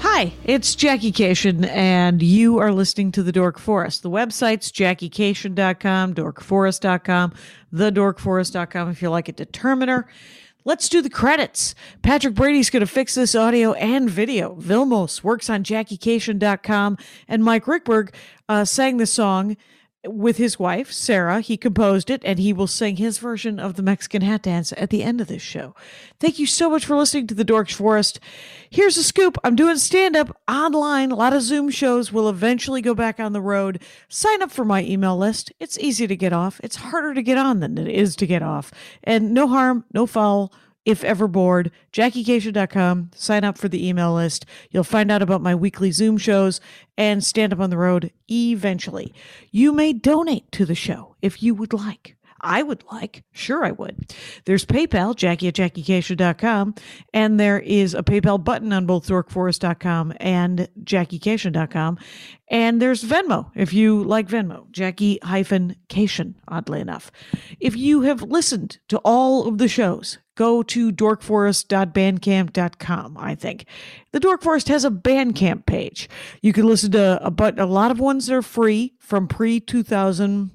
Hi, it's Jackie Kashian, and you are listening to The Dork Forest. The website's JackieKashian.com, TheDorkForest.com, TheDorkForest.com if you like a determiner. Let's do the credits. Patrick Brady's going to fix this audio and video. Vilmos works on JackieKashian.com, and Mike Ruekberg sang the song with his wife, Sarah. He composed it, and he will sing his version of the Mexican hat dance at the end of this show. Thank you so much for listening to The Dork Forest. Here's a scoop. I'm doing stand-up online. A lot of Zoom shows. Will eventually go back on the road. Sign up for my email list. It's easy to get off. It's harder to get on than it is to get off. And no harm, no foul. If ever bored, JackieKashian.com. Sign up for the email list. You'll find out about my weekly Zoom shows and stand up on the road eventually. You may donate to the show if you would like. I would like. Sure, I would. There's PayPal, Jackie at JackieKashian.com, and there is a PayPal button on both TheDorkForest.com and JackieKashian.com. And there's Venmo, if you like Venmo, Jackie-Kashian, oddly enough. If you have listened to all of the shows, go to dorkforest.bandcamp.com, I think. The Dork Forest has a Bandcamp page. You can listen to a lot of ones that are free from pre-2009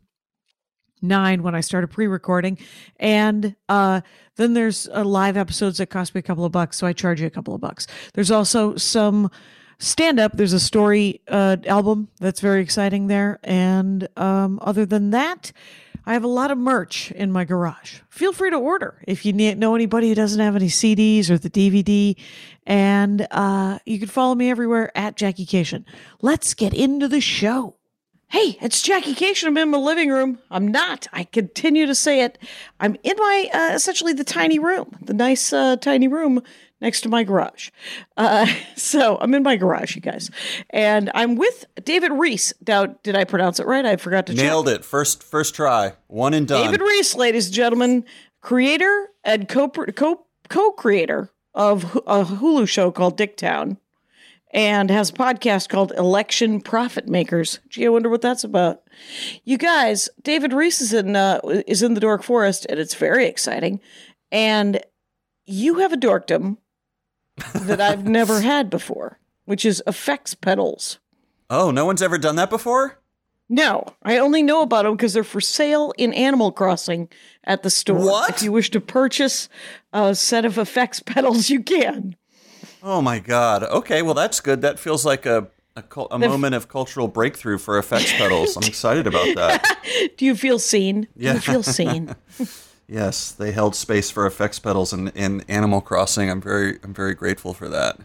when I started pre-recording. And then there's live episodes that cost me a couple of bucks, so I charge you a couple of bucks. There's also some stand-up. There's a story album that's very exciting there. And other than that, I have a lot of merch in my garage. Feel free to order if you know anybody who doesn't have any CDs or the DVD. And you can follow me everywhere at Jackie Kashian. Let's get into the show. Hey, it's Jackie Kashian. I'm in my living room. I'm not. I continue to say it. I'm in my, essentially, the tiny room, the nice tiny room next to my garage. So I'm in my garage, you guys. And I'm with David Rees. Now, did I pronounce it right? I forgot to check. Nailed it. First try. One and done. David Rees, ladies and gentlemen, creator and co-creator of a Hulu show called Dicktown. And has a podcast called Election Profit Makers. Gee, I wonder what that's about. You guys, David Rees is in the Dork Forest, and it's very exciting. And you have a dorkdom that I've never had before, which is effects pedals. Oh, no one's ever done that before? No, I only know about them because they're for sale in Animal Crossing at the store. What? If you wish to purchase a set of effects pedals, you can. Oh, my God. Okay, well, that's good. That feels like a moment of cultural breakthrough for effects pedals. I'm excited about that. Do you feel seen? Yeah. Do you feel seen? Yes, they held space for effects pedals in Animal Crossing. I'm very grateful for that.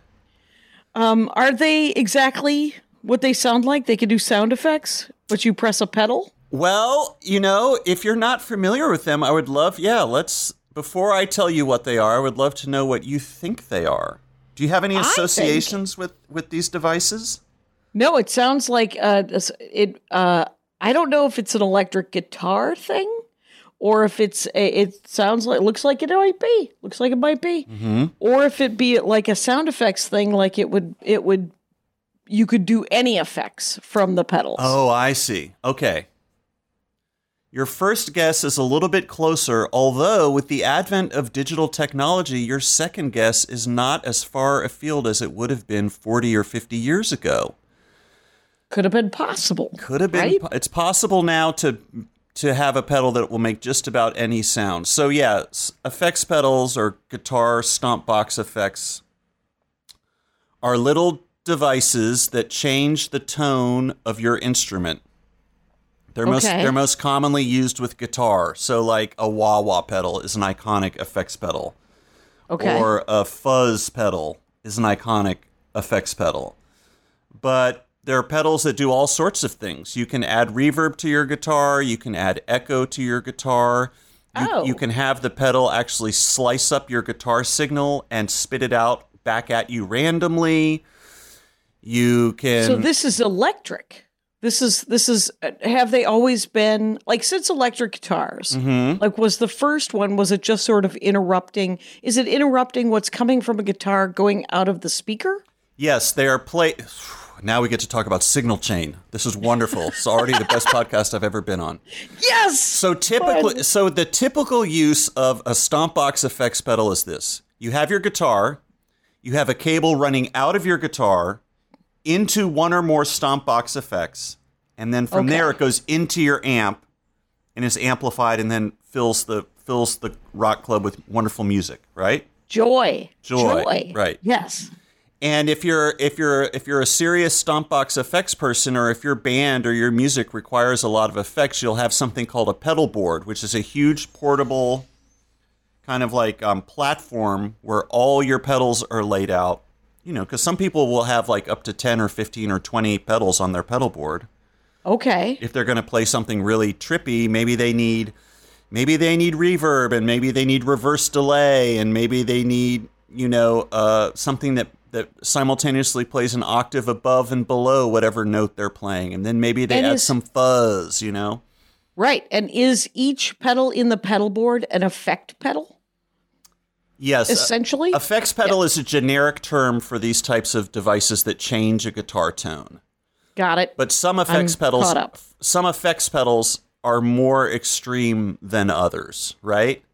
Are they exactly what they sound like? They can do sound effects, but you press a pedal? Well, you know, if you're not familiar with them, I would love, before I tell you what they are, I would love to know what you think they are. Do you have any associations with these devices? No, it sounds like it. I don't know if it's an electric guitar thing, or if looks like it might be, mm-hmm. or if it be like a sound effects thing, like it would. You could do any effects from the pedals. Oh, I see. Okay. Your first guess is a little bit closer, although with the advent of digital technology, your second guess is not as far afield as it would have been 40 or 50 years ago. Could have been possible. Could have been. Right? It's possible now to have a pedal that will make just about any sound. So yeah, effects pedals or guitar stomp box effects are little devices that change the tone of your instrument. They're most commonly used with guitar. So like a wah-wah pedal is an iconic effects pedal. Okay. Or a fuzz pedal is an iconic effects pedal. But there are pedals that do all sorts of things. You can add reverb to your guitar. You can add echo to your guitar. You can have the pedal actually slice up your guitar signal and spit it out back at you randomly. You can... So this is electric. This is. Have they always been like since electric guitars? Mm-hmm. Like, was the first one? Was it just sort of interrupting? Is it interrupting what's coming from a guitar going out of the speaker? Yes, they are play. Now we get to talk about signal chain. This is wonderful. It's already the best podcast I've ever been on. Yes. So typically, so the typical use of a stompbox effects pedal is this: you have your guitar, you have a cable running out of your guitar into one or more stompbox effects, and then from there it goes into your amp and is amplified and then fills the rock club with wonderful music, right? Joy. Right. Yes. And if you're a serious stompbox effects person, or if your band or your music requires a lot of effects, you'll have something called a pedal board, which is a huge portable kind of like platform where all your pedals are laid out. You know, because some people will have like up to 10 or 15 or 20 pedals on their pedal board. Okay. If they're going to play something really trippy, maybe they need reverb, and maybe they need reverse delay, and maybe they need, you know, something that simultaneously plays an octave above and below whatever note they're playing. And then maybe they add some fuzz, you know? Right. And is each pedal in the pedal board an effect pedal? Yes. Essentially? Effects pedal is a generic term for these types of devices that change a guitar tone. Got it. But some effects pedals are more extreme than others, right?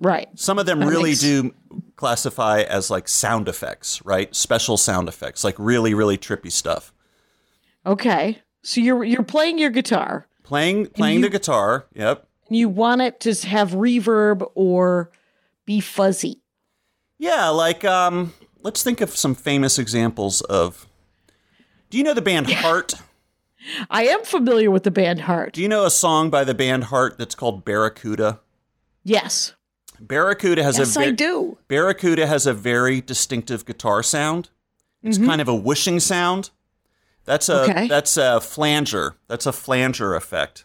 Right. Some of them do classify as like sound effects, right? Special sound effects, like really, really trippy stuff. Okay. So you're playing your guitar. Playing the guitar, yep. And you want it to have reverb or be fuzzy. Yeah, like, let's think of some famous examples of... Do you know the band Heart? I am familiar with the band Heart. Do you know a song by the band Heart that's called Barracuda? Yes. Barracuda has a very distinctive guitar sound. It's kind of a whooshing sound. That's a flanger effect.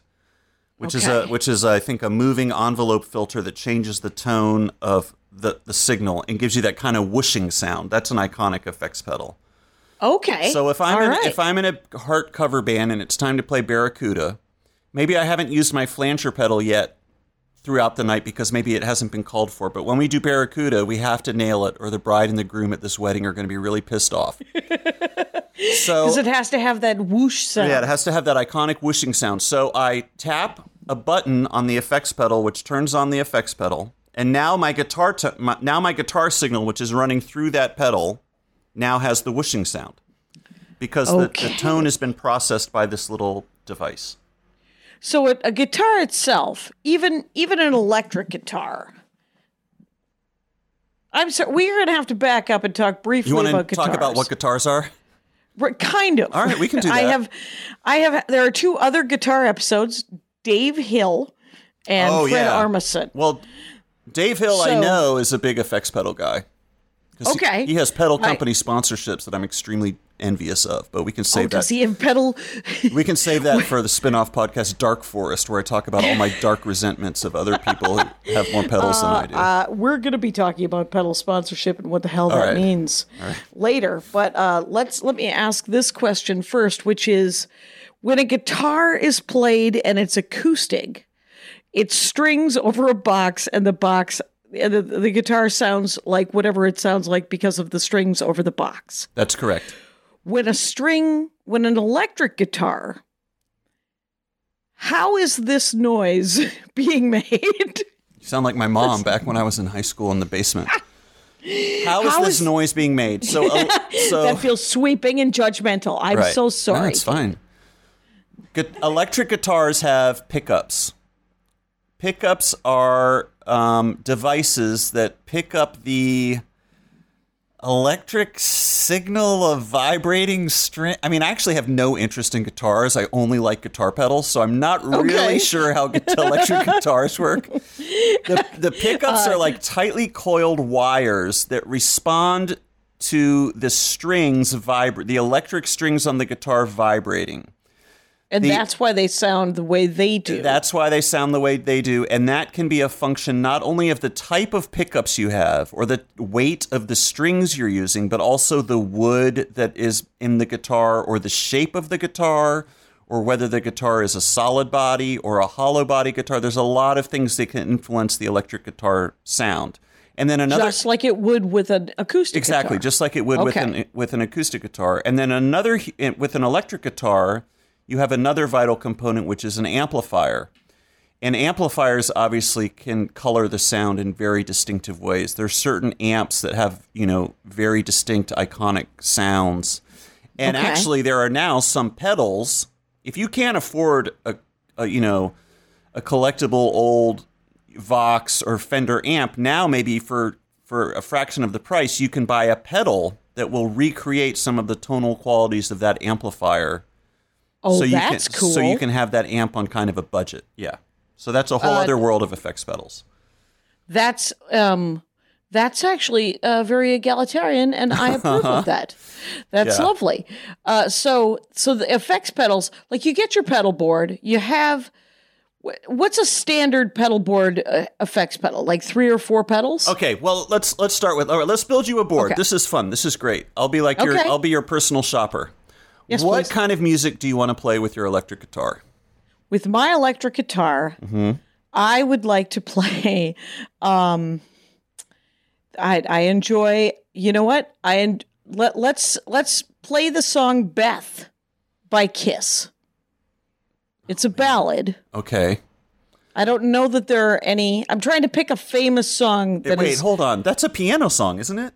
Which is I think a moving envelope filter that changes the tone of the signal and gives you that kind of whooshing sound. That's an iconic effects pedal. Okay. So if I'm in a Heart cover band and it's time to play Barracuda, maybe I haven't used my flanger pedal yet throughout the night because maybe it hasn't been called for. But when we do Barracuda, we have to nail it, or the bride and the groom at this wedding are going to be really pissed off. Because it has to have that whoosh sound. Yeah, it has to have that iconic whooshing sound. So I tap a button on the effects pedal, which turns on the effects pedal, and now my guitar signal, which is running through that pedal, now has the whooshing sound because the tone has been processed by this little device. So a guitar itself, even an electric guitar. I'm sorry, we are going to have to back up and talk briefly about guitars. You want to talk about what guitars are? Kind of. All right, we can do that. There are two other guitar episodes, Dave Hill and Fred Armisen. Well, Dave Hill, I know, is a big effects pedal guy. Okay. He has pedal company sponsorships that I'm extremely envious of, but we can save that. Does he have pedal? We can save that for the spin-off podcast, Dark Forest, where I talk about all my dark resentments of other people who have more pedals than I do. We're going to be talking about pedal sponsorship and what the hell that means later. But let me ask this question first, which is, when a guitar is played and it's acoustic, it strings over a box, and the box... The guitar sounds like whatever it sounds like because of the strings over the box. That's correct. When an electric guitar, how is this noise being made? You sound like my mom back when I was in high school in the basement. How is this noise being made? So that feels sweeping and judgmental. I'm so sorry. No, it's fine. Electric guitars have pickups. Pickups are devices that pick up the electric signal of vibrating string. I mean, I actually have no interest in guitars. I only like guitar pedals, so I'm not really sure how electric guitars work. The pickups are like tightly coiled wires that respond to the strings the electric strings on the guitar vibrating. And that's why they sound the way they do. And that can be a function not only of the type of pickups you have or the weight of the strings you're using, but also the wood that is in the guitar or the shape of the guitar or whether the guitar is a solid body or a hollow body guitar. There's a lot of things that can influence the electric guitar sound. And then another, just like it would with an acoustic guitar. Exactly, just like it would with an acoustic guitar. And then another, with an electric guitar, you have another vital component, which is an amplifier. And amplifiers obviously can color the sound in very distinctive ways. There are certain amps that have, very distinct, iconic sounds. And actually, there are now some pedals. If you can't afford a collectible old Vox or Fender amp, now maybe for a fraction of the price, you can buy a pedal that will recreate some of the tonal qualities of that amplifier. Oh, cool. So you can have that amp on kind of a budget. Yeah. So that's a whole other world of effects pedals. That's actually very egalitarian, and I approve of that. That's lovely. So the effects pedals, like you get your pedal board, you have what's a standard pedal board effects pedal? Like 3 or 4 pedals? Okay, well let's start with. All right, let's build you a board. Okay. This is fun. This is great. I'll be like I'll be your personal shopper. Yes, what please. Kind of music do you want to play with your electric guitar? With my electric guitar, I would like to play. I enjoy. You know what? Let's play the song "Beth" by Kiss. It's a ballad. Okay. I don't know that there are any. I'm trying to pick a famous song. Wait, hold on. That's a piano song, isn't it?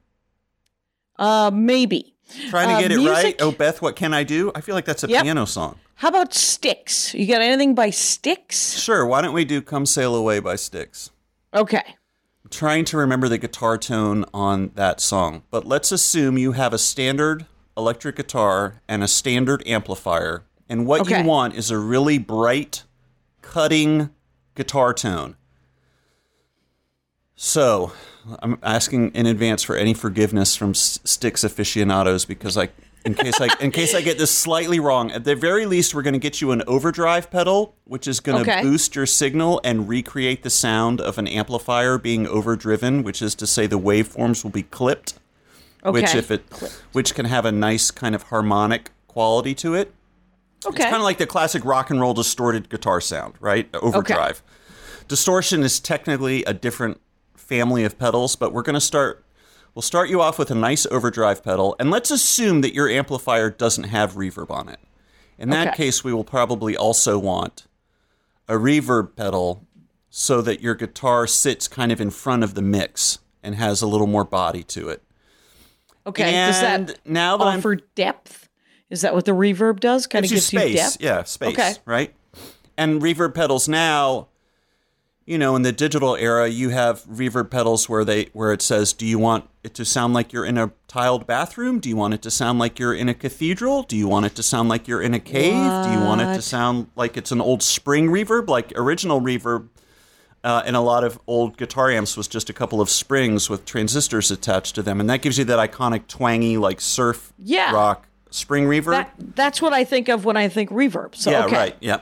Maybe. Trying to get it right. Oh, Beth, what can I do? I feel like that's a piano song. How about Styx? You got anything by Styx? Sure. Why don't we do Come Sail Away by Styx? Okay. I'm trying to remember the guitar tone on that song. But let's assume you have a standard electric guitar and a standard amplifier. And what you want is a really bright, cutting guitar tone. So I'm asking in advance for any forgiveness from Styx aficionados because in case I get this slightly wrong, at the very least, we're going to get you an overdrive pedal, which is going to boost your signal and recreate the sound of an amplifier being overdriven, which is to say the waveforms will be clipped, which can have a nice kind of harmonic quality to it. Okay. It's kind of like the classic rock and roll distorted guitar sound, right? Overdrive. Okay. Distortion is technically a different family of pedals, but we'll start you off with a nice overdrive pedal, and let's assume that your amplifier doesn't have reverb on it. In that case, we will probably also want a reverb pedal so that your guitar sits kind of in front of the mix and has a little more body to it. Okay, and does that offer depth? Is that what the reverb does? Kind of gives you depth? Yeah, space, right? And reverb pedals now... in the digital era, you have reverb pedals where it says, do you want it to sound like you're in a tiled bathroom? Do you want it to sound like you're in a cathedral? Do you want it to sound like you're in a cave? What? Do you want it to sound like it's an old spring reverb? Like original reverb in a lot of old guitar amps was just a couple of springs with transistors attached to them. And that gives you that iconic twangy, like surf rock spring reverb. That's what I think of when I think reverb. So, yeah, right. Yeah.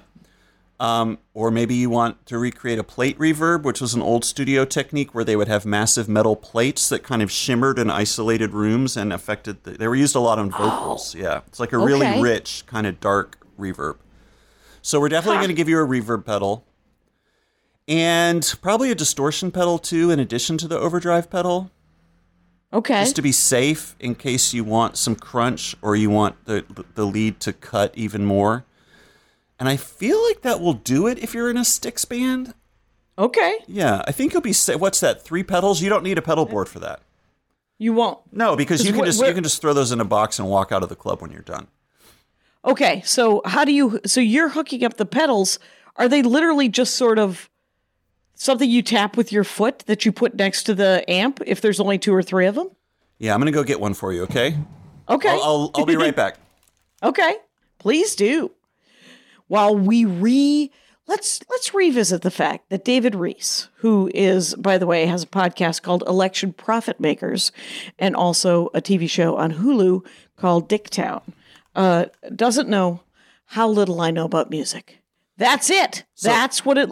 Or maybe you want to recreate a plate reverb, which was an old studio technique where they would have massive metal plates that kind of shimmered in isolated rooms and affected. They were used a lot on vocals. Oh. Yeah. It's like a really rich kind of dark reverb. So we're definitely going to give you a reverb pedal and probably a distortion pedal too, in addition to the overdrive pedal. Okay. Just to be safe in case you want some crunch or you want the lead to cut even more. And I feel like that will do it if you're in a Styx band. Okay. Yeah, I think you'll be. What's that? 3 pedals? You don't need a pedal board for that. You won't. No, because you can just throw those in a box and walk out of the club when you're done. Okay, so how do you? So you're hooking up the pedals. Are they literally just sort of something you tap with your foot that you put next to the amp? If there's only 2 or 3 of them. Yeah, I'm gonna go get one for you. Okay. Okay. I'll be right back. Okay. Please do. While we let's revisit the fact that David Rees, who is, by the way, has a podcast called Election Profit Makers and also a TV show on Hulu called Dicktown, doesn't know how little I know about music. That's it. So, that's what it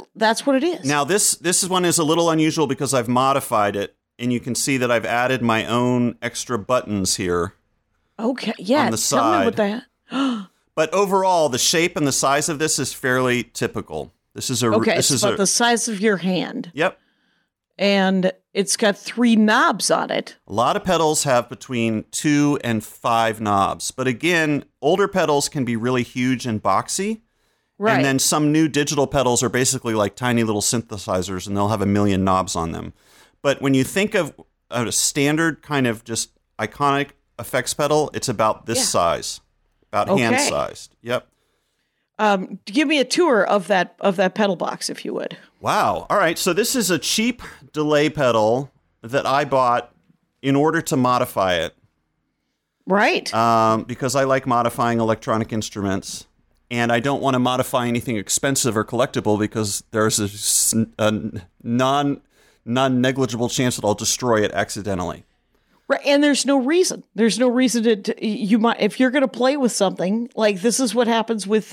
is. Now this one is a little unusual because I've modified it, and you can see that I've added my own extra buttons here. Okay. Yeah. On the side. Tell me what that. But overall, the shape and the size of this is fairly typical. This is a about the size of your hand. Yep. And it's got three knobs on it. A lot of pedals have between 2 and 5 knobs. But again, older pedals can be really huge and boxy. Right. And then some new digital pedals are basically like tiny little synthesizers, and they'll have a million knobs on them. But when you think of a standard kind of just iconic effects pedal, it's about this size. About hand-sized. Yep. Give me a tour of that pedal box, if you would. Wow. All right. So this is a cheap delay pedal that I bought in order to modify it. Right. Because I like modifying electronic instruments, and I don't want to modify anything expensive or collectible because there's a non-negligible chance that I'll destroy it accidentally. Right, and there's no reason. There's no reason to you might if you're going to play with something like this is what happens with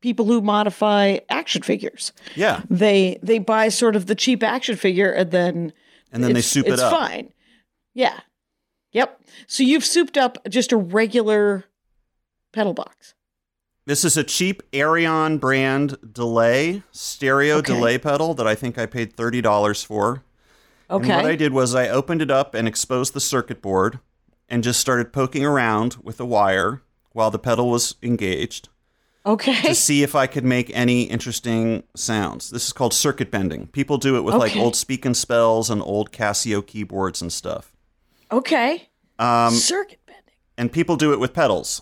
people who modify action figures. Yeah, they buy sort of the cheap action figure and then they soup it up. It's fine. Yeah, yep. So you've souped up just a regular pedal box. This is a cheap Arion brand delay delay pedal that I think I paid $30 for. Okay. And what I did was I opened it up and exposed the circuit board and just started poking around with a wire while the pedal was engaged. Okay. To see if I could make any interesting sounds. This is called circuit bending. People do it with like old Speak and Spells and old Casio keyboards and stuff. Okay. Circuit bending. And people do it with pedals.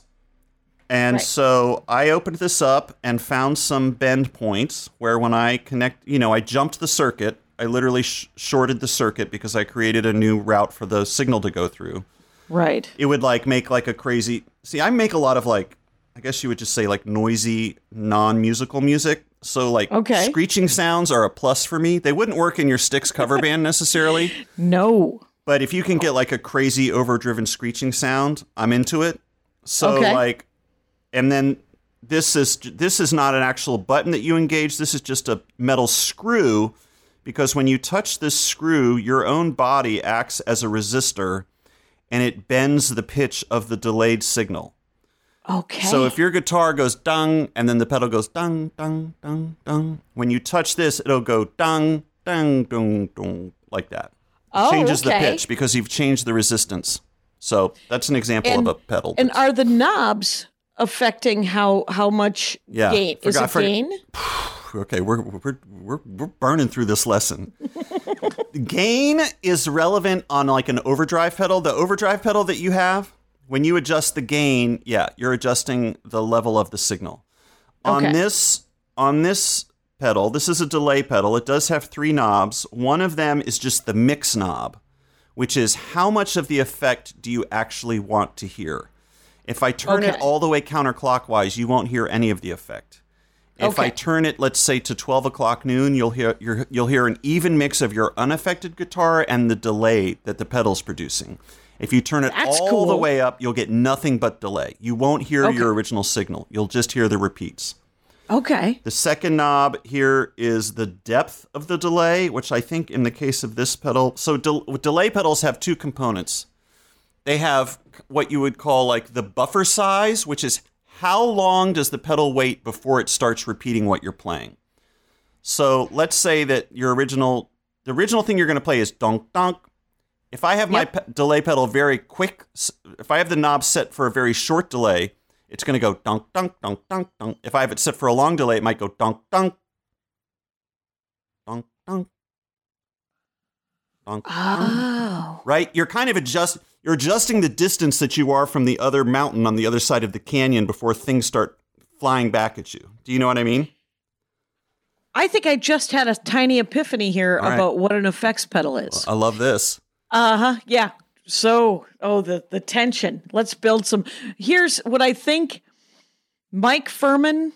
And so I opened this up and found some bend points where when I connect, I jumped the circuit. I literally shorted the circuit because I created a new route for the signal to go through. Right. It would make like a crazy... See, I make a lot of I guess you would just say noisy, non-musical music. So screeching sounds are a plus for me. They wouldn't work in your Styx cover band necessarily. No. But if you can get a crazy, overdriven screeching sound, I'm into it. So and then this is not an actual button that you engage. This is just a metal screw. Because when you touch this screw, your own body acts as a resistor, and it bends the pitch of the delayed signal. Okay. So if your guitar goes dung, and then the pedal goes dung, dung, dung, dung, when you touch this, it'll go dung, dung, dung, dung, like that. It changes the pitch because you've changed the resistance. So that's an example of a pedal. And are the knobs affecting how much gain? Is it gain? Okay, we're burning through this lesson. Gain is relevant on an overdrive pedal. The overdrive pedal that you have, when you adjust the gain, you're adjusting the level of the signal. Okay. On this pedal, this is a delay pedal. It does have 3 knobs. One of them is just the mix knob, which is how much of the effect do you actually want to hear? If I turn it all the way counterclockwise, you won't hear any of the effect. If I turn it, let's say, to 12 o'clock noon, you'll hear an even mix of your unaffected guitar and the delay that the pedal's producing. If you turn it the way up, you'll get nothing but delay. You won't hear your original signal. You'll just hear the repeats. Okay. The second knob here is the depth of the delay, which I think in the case of this pedal... So delay pedals have 2 components. They have what you would call the buffer size, which is... how long does the pedal wait before it starts repeating what you're playing? So let's say that the original thing you're going to play is donk, donk. If I have my delay pedal very quick, if I have the knob set for a very short delay, it's going to go donk, donk, donk, donk, donk. If I have it set for a long delay, it might go donk, donk, donk, donk, donk, donk. Right? You're kind of You're adjusting the distance that you are from the other mountain on the other side of the canyon before things start flying back at you. Do you know what I mean? I think I just had a tiny epiphany here about what an effects pedal is. Well, I love this. Uh-huh. Yeah. So, the tension. Let's build some. Here's what I think Mike Furman.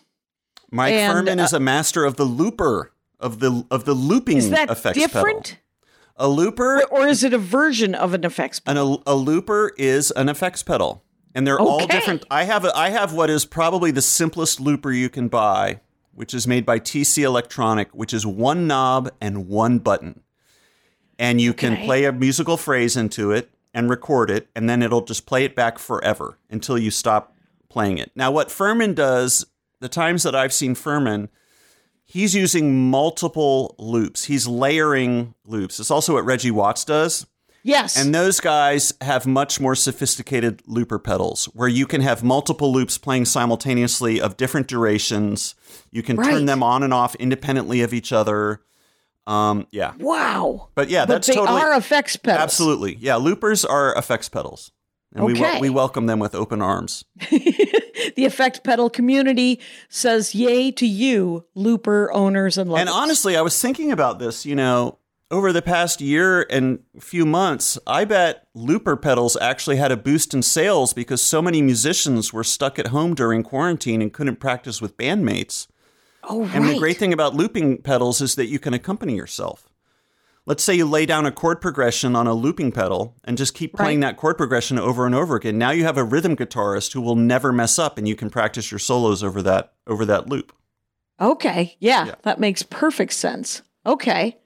Furman is a master of the looper, of the looping effects pedal. Is that different? Pedal. A looper... Or is it a version of an effects pedal? A looper is an effects pedal. And they're all different. I have what is probably the simplest looper you can buy, which is made by TC Electronic, which is 1 knob and 1 button. And you can play a musical phrase into it and record it, and then it'll just play it back forever until you stop playing it. Now, what Furman does, the times that I've seen Furman, he's using multiple loops. He's layering loops. It's also what Reggie Watts does. Yes. And those guys have much more sophisticated looper pedals where you can have multiple loops playing simultaneously of different durations. You can turn them on and off independently of each other. Yeah. Wow. But yeah, that's totally. They are effects pedals. Absolutely. Yeah. Loopers are effects pedals. And we welcome them with open arms. The effect pedal community says yay to you, looper owners and lovers. And honestly, I was thinking about this, you know, over the past year and few months, I bet looper pedals actually had a boost in sales because so many musicians were stuck at home during quarantine and couldn't practice with bandmates. Oh, right. And the great thing about looping pedals is that you can accompany yourself. Let's say you lay down a chord progression on a looping pedal and just keep playing that chord progression over and over again. Now you have a rhythm guitarist who will never mess up, and you can practice your solos over that loop. Okay. Yeah. That makes perfect sense. Okay.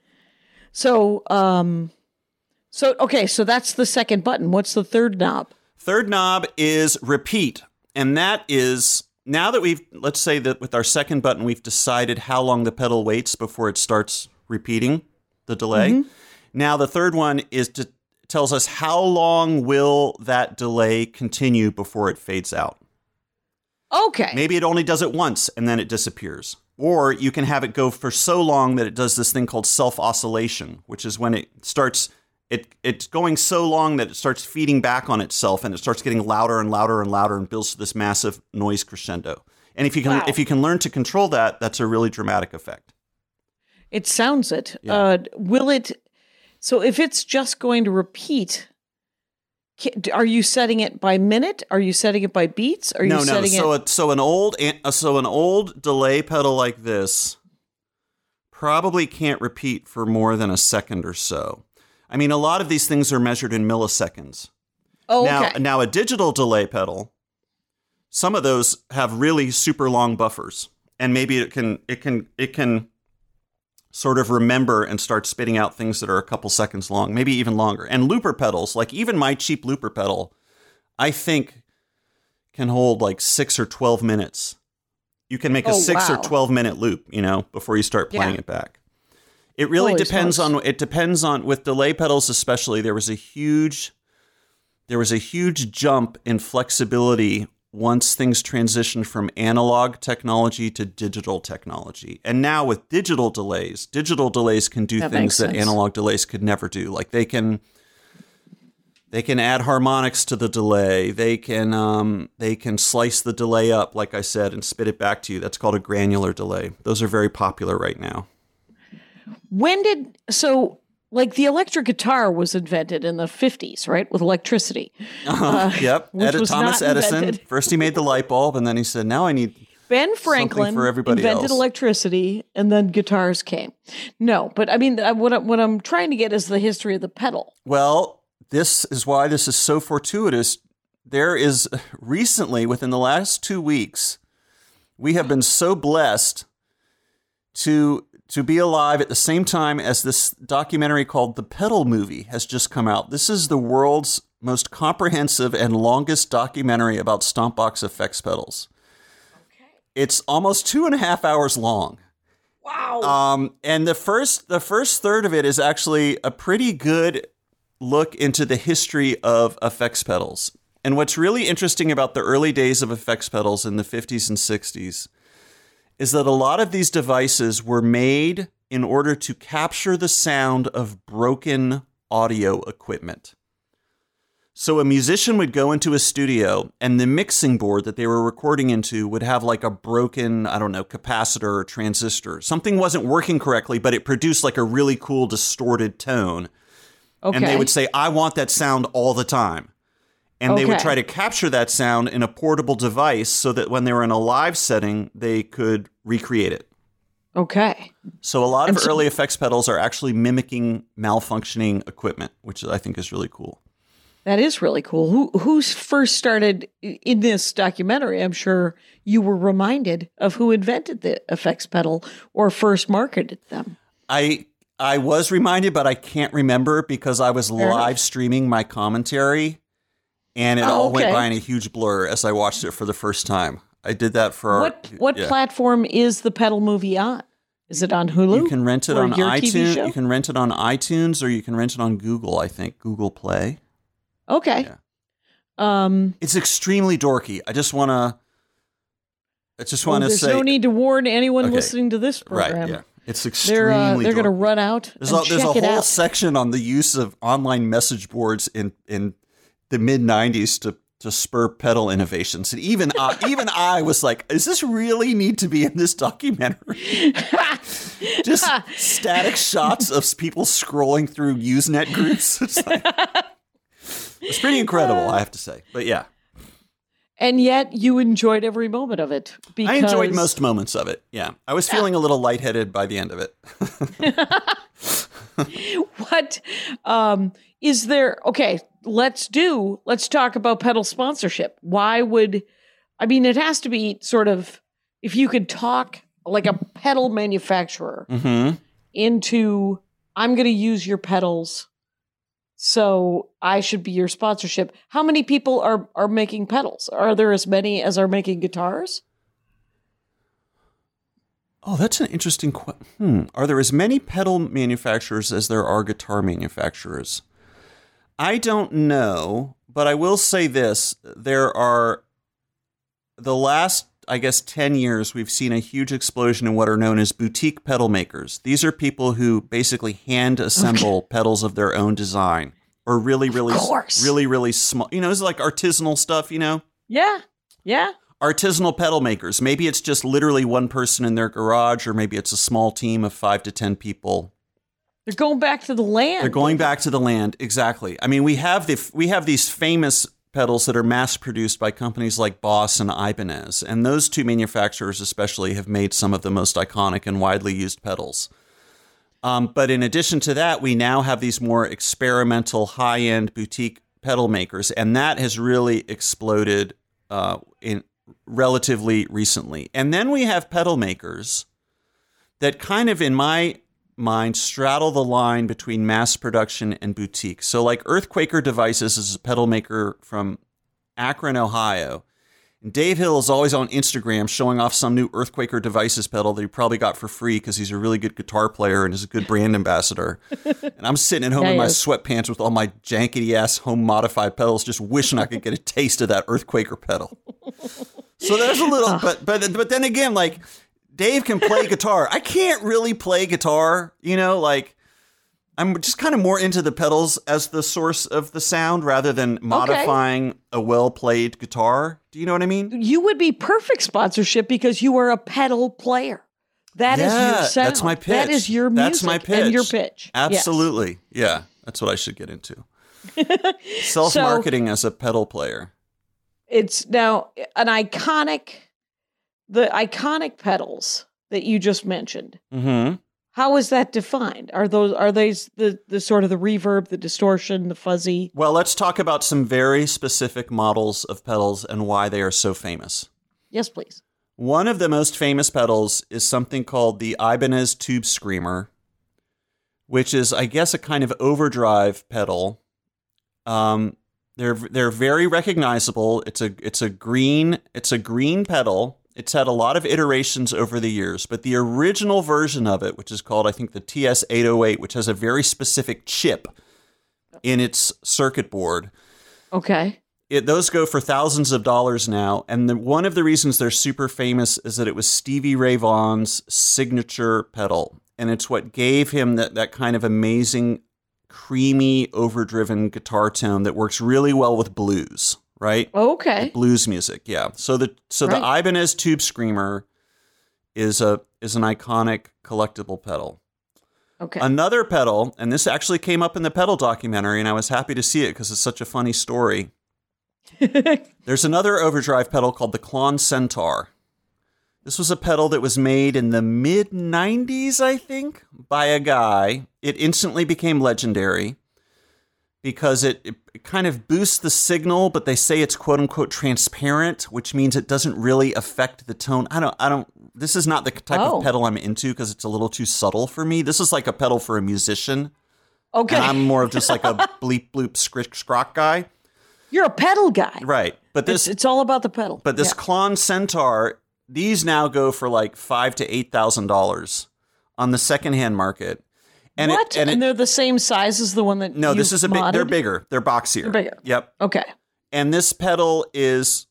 So that's the second button. What's the third knob? Third knob is repeat. And that is, now that let's say that with our second button, we've decided how long the pedal waits before it starts repeating the delay. Mm-hmm. Now, the third one tells us how long will that delay continue before it fades out. Okay. Maybe it only does it once and then it disappears. Or you can have it go for so long that it does this thing called self-oscillation, which is when it starts, it's going so long that it starts feeding back on itself and it starts getting louder and louder and louder and builds to this massive noise crescendo. And if you can learn to control that, that's a really dramatic effect. It sounds it. Yeah. So if it's just going to repeat, are you setting it by minute? Are you setting it by beats? So an old delay pedal like this probably can't repeat for more than a second or so. I mean, a lot of these things are measured in milliseconds. Oh, okay. Now a digital delay pedal, some of those have really super long buffers, and maybe it can sort of remember and start spitting out things that are a couple seconds long, maybe even longer. And looper pedals, like even my cheap looper pedal, I think can hold like 6 or 12 minutes. You can make a 6 or 12 minute loop, you know, before you start playing it back. It really depends on with delay pedals especially, there was a huge jump in flexibility once things transitioned from analog technology to digital technology. And now with digital delays can do things that analog delays could never do. Like they can add harmonics to the delay. They can slice the delay up, like I said, and spit it back to you. That's called a granular delay. Those are very popular right now. Like the electric guitar was invented in the 50s, right? With electricity. Yep. Thomas Edison. First he made the light bulb, and then he said, now I need Ben Franklin for everybody invented else. Electricity, and then guitars came. No, but I mean, what I'm trying to get is the history of the pedal. Well, this is why this is so fortuitous. There is recently, within the last 2 weeks, we have been so blessed to be alive at the same time as this documentary called The Pedal Movie has just come out. This is the world's most comprehensive and longest documentary about stompbox effects pedals. Okay. It's almost 2.5 hours long. Wow. And the first third of it is actually a pretty good look into the history of effects pedals. And what's really interesting about the early days of effects pedals in the 50s and 60s is that a lot of these devices were made in order to capture the sound of broken audio equipment. So a musician would go into a studio and the mixing board that they were recording into would have like a broken, I don't know, capacitor or transistor. Something wasn't working correctly, but it produced like a really cool distorted tone. Okay. And they would say, I want that sound all the time. And they would try to capture that sound in a portable device so that when they were in a live setting, they could recreate it. Okay. So a lot of early effects pedals are actually mimicking malfunctioning equipment, which I think is really cool. That is really cool. Who first started in this documentary? I'm sure you were reminded of who invented the effects pedal or first marketed them. I was reminded, but I can't remember because I was live streaming my commentary. and it all went by in a huge blur as I watched it for the first time. I did that for what platform is the pedal movie on? Is it on Hulu? You can rent it on iTunes. You can rent it on iTunes, or you can rent it on Google. I think Google Play. Okay. Yeah. It's extremely dorky. I just want to say. There's no need to warn anyone listening to this program. Right, yeah. It's extremely dorky. They're going to run out. There's a whole section on the use of online message boards in the mid '90s to spur pedal innovations. And even I was like, does this really need to be in this documentary? Just static shots of people scrolling through Usenet groups. It's pretty incredible, I have to say. But yeah. And yet you enjoyed every moment of it. Because I enjoyed most moments of it, yeah. I was feeling a little lightheaded by the end of it. What is there... Okay. Let's talk about pedal sponsorship. It has to be sort of, if you could talk like a pedal manufacturer into, I'm going to use your pedals, so I should be your sponsorship. How many people are making pedals? Are there as many as are making guitars? Oh, that's an interesting question. Are there as many pedal manufacturers as there are guitar manufacturers? I don't know, but I will say this. There are, the last, I guess, 10 years, we've seen a huge explosion in what are known as boutique pedal makers. These are people who basically hand assemble pedals of their own design, or really, really small. You know, it's like artisanal stuff, you know? Yeah, yeah. Artisanal pedal makers. Maybe it's just literally one person in their garage, or maybe it's a small team of 5 to 10 people. They're going back to the land. They're going back to the land, exactly. I mean, we have these famous pedals that are mass-produced by companies like Boss and Ibanez, and those two manufacturers especially have made some of the most iconic and widely used pedals. But in addition to that, we now have these more experimental, high-end boutique pedal makers, and that has really exploded in relatively recently. And then we have pedal makers that kind of, in my mind, straddle the line between mass production and boutique. So like Earthquaker Devices is a pedal maker from Akron, Ohio. And Dave Hill is always on Instagram showing off some new Earthquaker Devices pedal that he probably got for free because he's a really good guitar player and is a good brand ambassador. And I'm sitting at home in my sweatpants with all my jankety-ass home-modified pedals just wishing I could get a taste of that Earthquaker pedal. So there's a little... But then again, like... Dave can play guitar. I can't really play guitar, you know, like I'm just kind of more into the pedals as the source of the sound rather than modifying a well-played guitar. Do you know what I mean? You would be perfect sponsorship because you are a pedal player. That is your sound. That's my pitch. That is your music. That's my pitch. And your pitch. Absolutely. Yes. Yeah. That's what I should get into. Self-marketing as a pedal player. It's now an iconic... The iconic pedals that you just mentioned, how is that defined? Are they the sort of the reverb, the distortion, the fuzzy? Well, let's talk about some very specific models of pedals and why they are so famous. Yes, please. One of the most famous pedals is something called the Ibanez Tube Screamer, which is, I guess, a kind of overdrive pedal. They're very recognizable. It's a green pedal. It's had a lot of iterations over the years, but the original version of it, which is called, I think, the TS-808, which has a very specific chip in its circuit board. Okay. Those go for thousands of dollars now, and one of the reasons they're super famous is that it was Stevie Ray Vaughan's signature pedal, and it's what gave him that kind of amazing, creamy, overdriven guitar tone that works really well with blues. Right? Okay. Like blues music, yeah. So the Ibanez Tube Screamer is an iconic collectible pedal. Okay. Another pedal, and this actually came up in the pedal documentary, and I was happy to see it because it's such a funny story. There's another overdrive pedal called the Klon Centaur. This was a pedal that was made in the mid-'90s, I think, by a guy. It instantly became legendary. Because it kind of boosts the signal, but they say it's quote unquote transparent, which means it doesn't really affect the tone. This is not the type of pedal I'm into because it's a little too subtle for me. This is like a pedal for a musician. Okay. And I'm more of just like a bleep bloop scritch scrock guy. You're a pedal guy. Right. But this it's all about the pedal. But this Klon Centaur, these now go for like $5,000 to $8,000 on the secondhand market. And what? And they're the same size as the one that No, this is a bit. They're bigger. They're boxier. They're bigger. Yep. Okay. And this pedal is...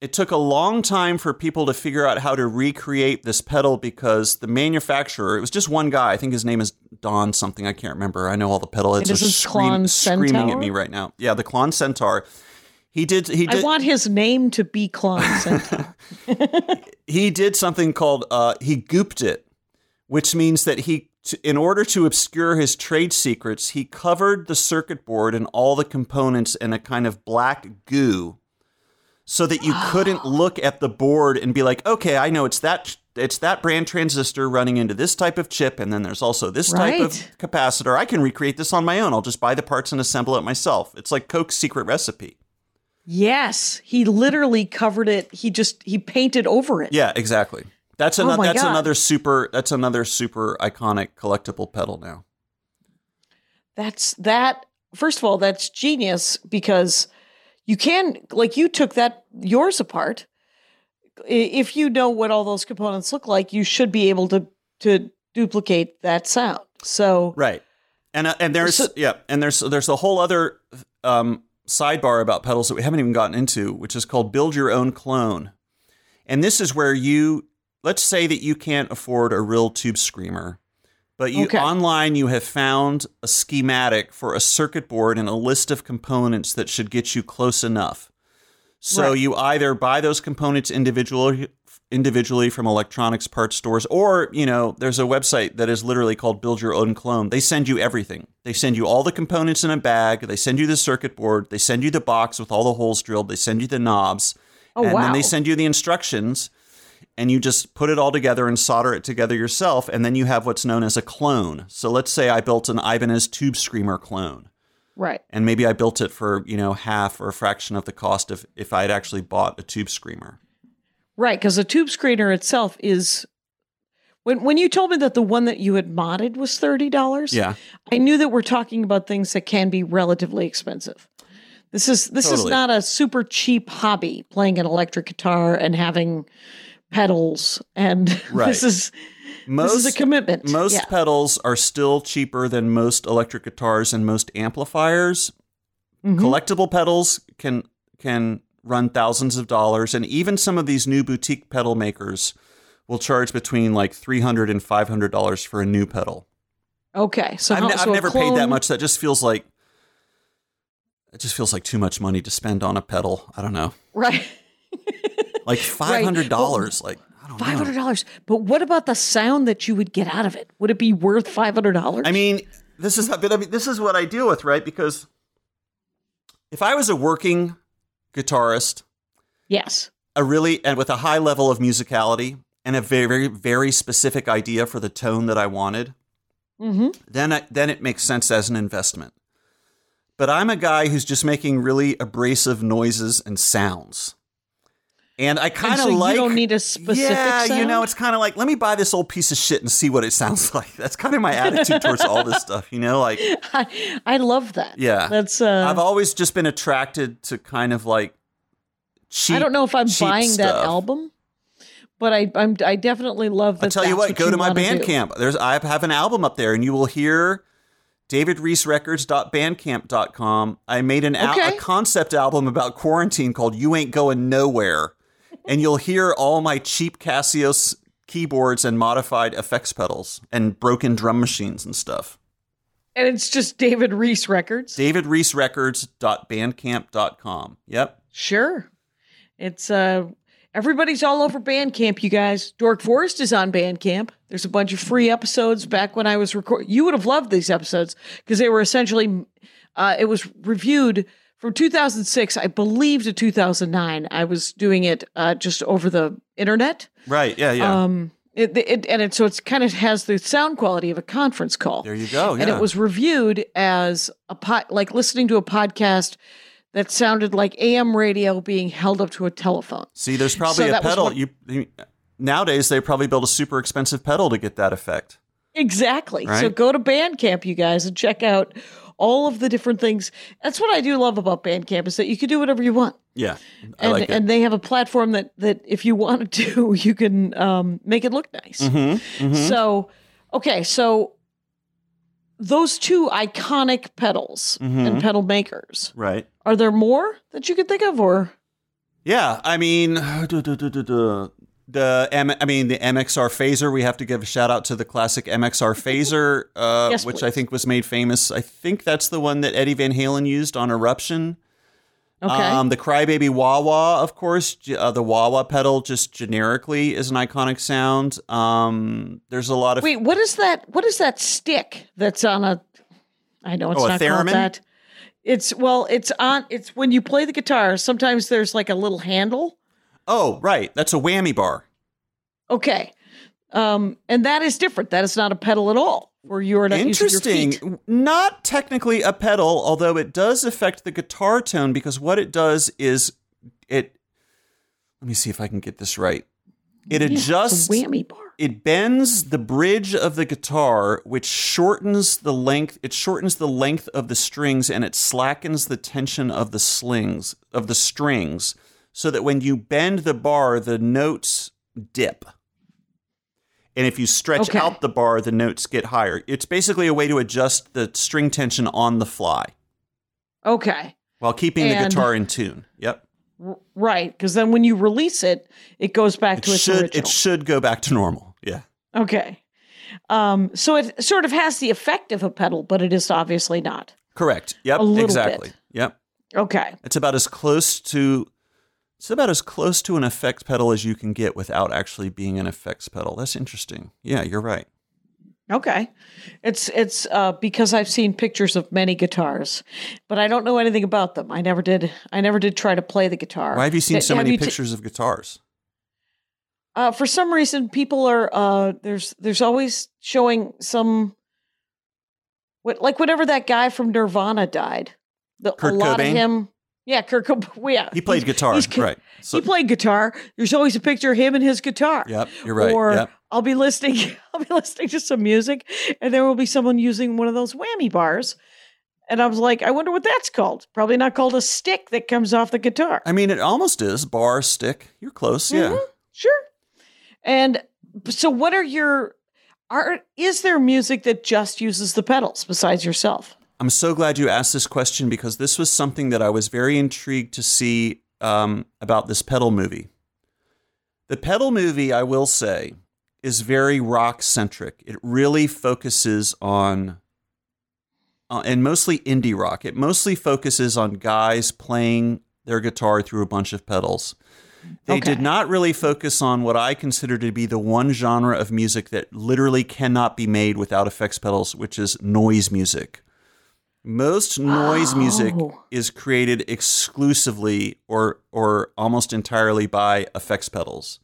It took a long time for people to figure out how to recreate this pedal because the manufacturer, it was just one guy. I think his name is Don something. I can't remember. I know all the pedal heads are screaming at me right now. Yeah, the Klon Centaur. He did. I want his name to be Klon Centaur. He did something called, he gooped it, which means that in order to obscure his trade secrets, he covered the circuit board and all the components in a kind of black goo. So that you couldn't look at the board and be like, okay, I know it's that brand transistor running into this type of chip, and then there's also this type of capacitor. I can recreate this on my own. I'll just buy the parts and assemble it myself. It's like Coke's secret recipe. Yes, he literally covered it. He painted over it. Yeah, exactly. That's another super iconic collectible pedal now. First of all, that's genius because. You can, like you took yours apart. If you know what all those components look like, you should be able to duplicate that sound. So right, and there's a whole other sidebar about pedals that we haven't even gotten into, which is called build your own clone. And this is where let's say that you can't afford a real Tube Screamer, but online you have found a schematic for a circuit board and a list of components that should get you close enough. So you either buy those components individually from electronics parts stores, or there's a website that is literally called Build Your Own Clone. They send you everything. They send you all the components in a bag. They send you the circuit board. They send you the box with all the holes drilled. They send you the knobs. And then they send you the instructions. And you just put it all together and solder it together yourself. And then you have what's known as a clone. So let's say I built an Ibanez Tube Screamer clone. Right. And maybe I built it for, half or a fraction of the cost of if I had actually bought a Tube Screamer. Right. Because a Tube Screamer itself is... When you told me that the one that you had modded was $30, I knew that we're talking about things that can be relatively expensive. This is not a super cheap hobby, playing an electric guitar and having... pedals and this is a commitment. Most pedals are still cheaper than most electric guitars and most amplifiers. Mm-hmm. Collectible pedals can run thousands of dollars, and even some of these new boutique pedal makers will charge between like $300 and $500 for a new pedal. Okay, so I've never paid that much. That just feels like too much money to spend on a pedal. I don't know. Right. Like $500, like I don't know. $500. But what about the sound that you would get out of it? Would it be worth $500? I mean, this is what I deal with, right? Because if I was a working guitarist, and with a high level of musicality and a very, very specific idea for the tone that I wanted, then it makes sense as an investment. But I'm a guy who's just making really abrasive noises and sounds. And I kind of you don't need a specific sound? It's kind of like, let me buy this old piece of shit and see what it sounds like. That's kind of my attitude towards all this stuff, Like, I love that. Yeah, that's. I've always just been attracted to kind of like cheap. I don't know if I'm buying that album, but I definitely love. I'll tell you what, go to my Bandcamp. I have an album up there, and you will hear. DavidReesRecords.bandcamp.com. I made a concept album about quarantine called "You Ain't Going Nowhere," and you'll hear all my cheap Casio keyboards and modified effects pedals and broken drum machines and stuff. And it's just David Rees Records. DavidReesRecords.bandcamp.com. Yep. Sure. It's everybody's all over Bandcamp, you guys. Dork Forest is on Bandcamp. There's a bunch of free episodes back when I was recording. You would have loved these episodes because they were essentially, it was reviewed from 2006, I believe, to 2009. I was doing it just over the internet. Right, yeah. So it's kind of has the sound quality of a conference call. There you go, yeah. And it was reviewed as like listening to a podcast that sounded like AM radio being held up to a telephone. See, there's probably a pedal. Nowadays, they probably build a super expensive pedal to get that effect. Exactly. Right? So go to Bandcamp, you guys, and check out all of the different things. That's what I do love about Bandcamp is that you can do whatever you want. Yeah. And they have a platform that if you wanted to, you can make it look nice. Mm-hmm, mm-hmm. So, okay. So those two iconic pedals mm-hmm. and pedal makers. Right. Are there more that you could think of or? Yeah. I mean, the MXR phaser, we have to give a shout out to the classic MXR phaser, yes, which please. I think was made famous. I think that's the one that Eddie Van Halen used on Eruption. Okay. The Crybaby Wah-Wah, of course, the Wah-Wah pedal just generically is an iconic sound. There's a lot of... Wait, what is that? What is that stick that's on a... I know it's not called that. It's, well, it's on... It's when you play the guitar, sometimes there's like a little handle. Oh, right. That's a whammy bar. Okay. And that is different. That is not a pedal at all. Where you are not using your feet. Not technically a pedal, although it does affect the guitar tone because what it does is it... Let me see if I can get this right. It adjusts... It's a whammy bar. It bends the bridge of the guitar, which shortens the length. It shortens the length of the strings and it slackens the tension of the slings, of the strings. So that when you bend the bar, the notes dip. And if you stretch out the bar, the notes get higher. It's basically a way to adjust the string tension on the fly. Okay. While keeping the guitar in tune. Yep. Right. Because then when you release it, it goes back to its original. It should go back to normal. Yeah. Okay. So it sort of has the effect of a pedal, but it is obviously not. Correct. Yep. Exactly. Bit. Yep. Okay. It's about as close to an effects pedal as you can get without actually being an effects pedal. That's interesting. Yeah, you're right. Okay. It's because I've seen pictures of many guitars, but I don't know anything about them. I never did try to play the guitar. Why have you seen so many pictures of guitars? For some reason, people are there's always showing some like whenever that guy from Nirvana died. Kurt Cobain? A lot of him. Yeah, Kurt Cobain. Yeah. He played guitar, right. So, he played guitar. There's always a picture of him and his guitar. Yep, you're right. Or yep. I'll be listening to some music, and there will be someone using one of those whammy bars. And I was like, I wonder what that's called. Probably not called a stick that comes off the guitar. I mean, it almost is. Bar, stick. You're close, mm-hmm. Yeah. Sure. And so what are is there music that just uses the pedals besides yourself? I'm so glad you asked this question because this was something that I was very intrigued to see about this pedal movie. The pedal movie, I will say, is very rock-centric. It really focuses on, and mostly indie rock, it mostly focuses on guys playing their guitar through a bunch of pedals. They did not really focus on what I consider to be the one genre of music that literally cannot be made without effects pedals, which is noise music. Most noise music is created exclusively or almost entirely by effects pedals,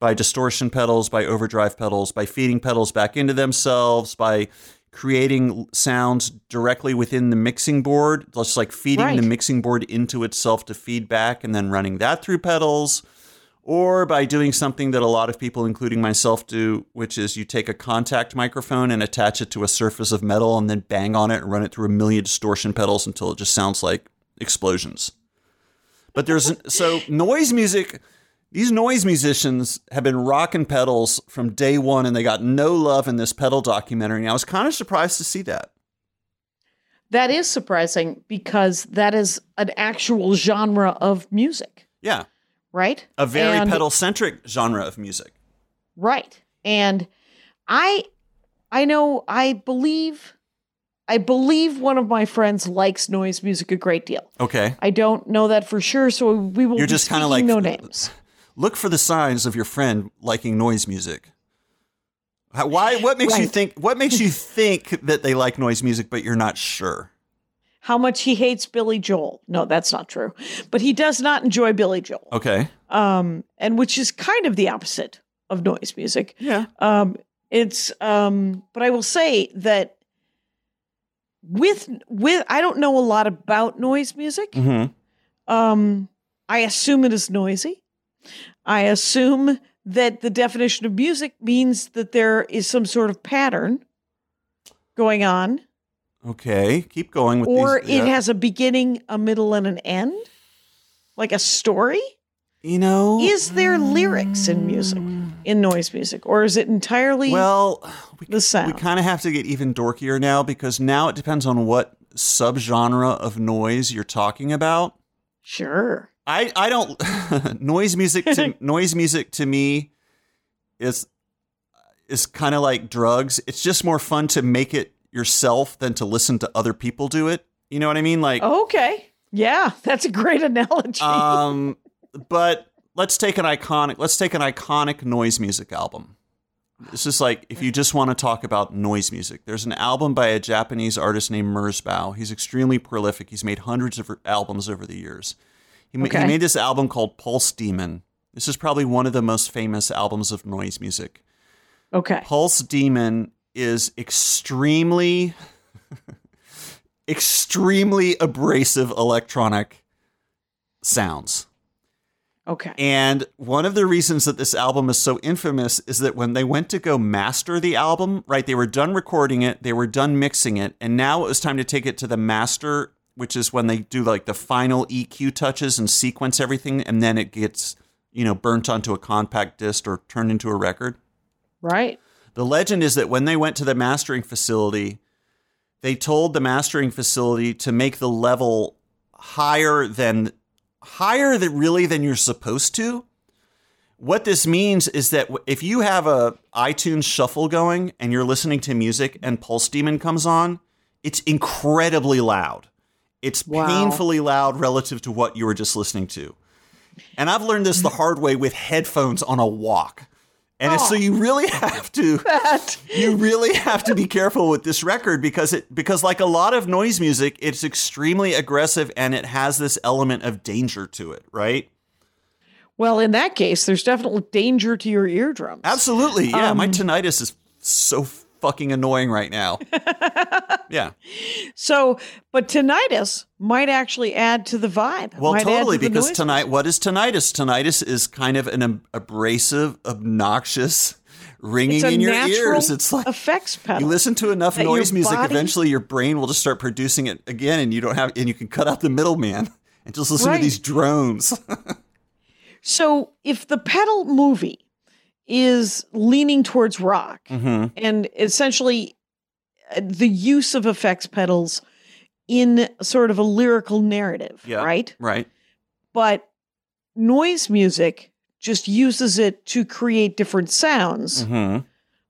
by distortion pedals, by overdrive pedals, by feeding pedals back into themselves, by creating sounds directly within the mixing board, just like feeding the mixing board into itself to feed back and then running that through pedals, or by doing something that a lot of people, including myself, do, which is you take a contact microphone and attach it to a surface of metal and then bang on it and run it through a million distortion pedals until it just sounds like explosions. But so noise music, these noise musicians have been rocking pedals from day one and they got no love in this pedal documentary. And I was kind of surprised to see that. That is surprising because that is an actual genre of music. Yeah. Right? A very pedal-centric genre of music. Right. And I believe one of my friends likes noise music a great deal. Okay. I don't know that for sure, so we will be speaking like, no names. Look for the signs of your friend liking noise music. What makes you think that they like noise music but you're not sure? How much he hates Billy Joel. No, that's not true. But he does not enjoy Billy Joel. Okay. And which is kind of the opposite of noise music. Yeah. But I will say that with I don't know a lot about noise music. Mm-hmm. I assume it is noisy. I assume that the definition of music means that there is some sort of pattern going on. Okay, keep going with these. Or it has a beginning, a middle, and an end? Like a story? You know? Is there lyrics in music, in noise music? Or is it entirely the sound? We kind of have to get even dorkier now, because now it depends on what subgenre of noise you're talking about. Sure. I don't... noise music to me is kind of like drugs. It's just more fun to make it yourself than to listen to other people do it. You know what I mean? Like, okay. Yeah, that's a great analogy. But let's take an iconic noise music album. It's just like, if you just want to talk about noise music, there's an album by a Japanese artist named Merzbow. He's extremely prolific. He's made hundreds of albums over the years. He made this album called Pulse Demon. This is probably one of the most famous albums of noise music. Okay. Pulse Demon is extremely, extremely abrasive electronic sounds. Okay. And one of the reasons that this album is so infamous is that when they went to go master the album, right, they were done recording it, they were done mixing it, and now it was time to take it to the master, which is when they do like the final EQ touches and sequence everything, and then it gets, you know, burnt onto a compact disc or turned into a record. Right. The legend is that when they went to the mastering facility, they told the mastering facility to make the level higher than you're supposed to. What this means is that if you have a iTunes shuffle going and you're listening to music and Pulse Demon comes on, it's incredibly loud. It's painfully loud relative to what you were just listening to. And I've learned this the hard way with headphones on a walk. And so you really have to be careful with this record, because like a lot of noise music, it's extremely aggressive and it has this element of danger to it, right? Well, in that case, there's definitely danger to your eardrums. Absolutely. Yeah. My tinnitus is so fucking annoying right now. Yeah. So, but tinnitus might actually add to the vibe. Well, totally, because what is tinnitus? Tinnitus is kind of an abrasive, obnoxious ringing in your ears. It's like effects pedal. You listen to enough noise music, eventually your brain will just start producing it again, and you can cut out the middleman and just listen to these drones. So, if the pedal movie is leaning towards rock, mm-hmm. and essentially the use of effects pedals in sort of a lyrical narrative, right? Right. But noise music just uses it to create different sounds mm-hmm.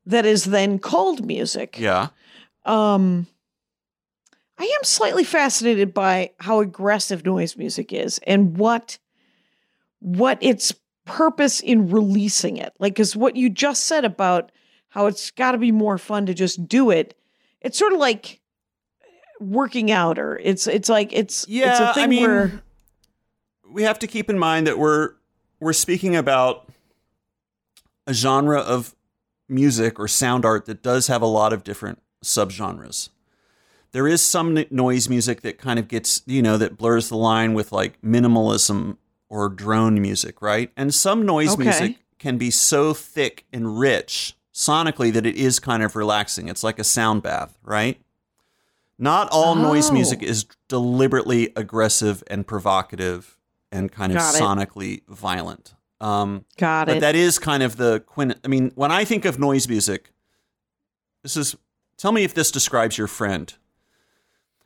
that is then called music. Yeah. I am slightly fascinated by how aggressive noise music is and what its purpose in releasing it. Like, because what you just said about how it's got to be more fun to just do it. It's sort of like working out, or it's a thing where we have to keep in mind that we're speaking about a genre of music or sound art that does have a lot of different subgenres. There is some noise music that kind of gets, you know, that blurs the line with like minimalism or drone music, right? And some noise music can be so thick and rich sonically that it is kind of relaxing. It's like a sound bath, right? Not all noise music is deliberately aggressive and provocative and kind of sonically violent. Got it. But that is kind of the when I think of noise music, tell me if this describes your friend.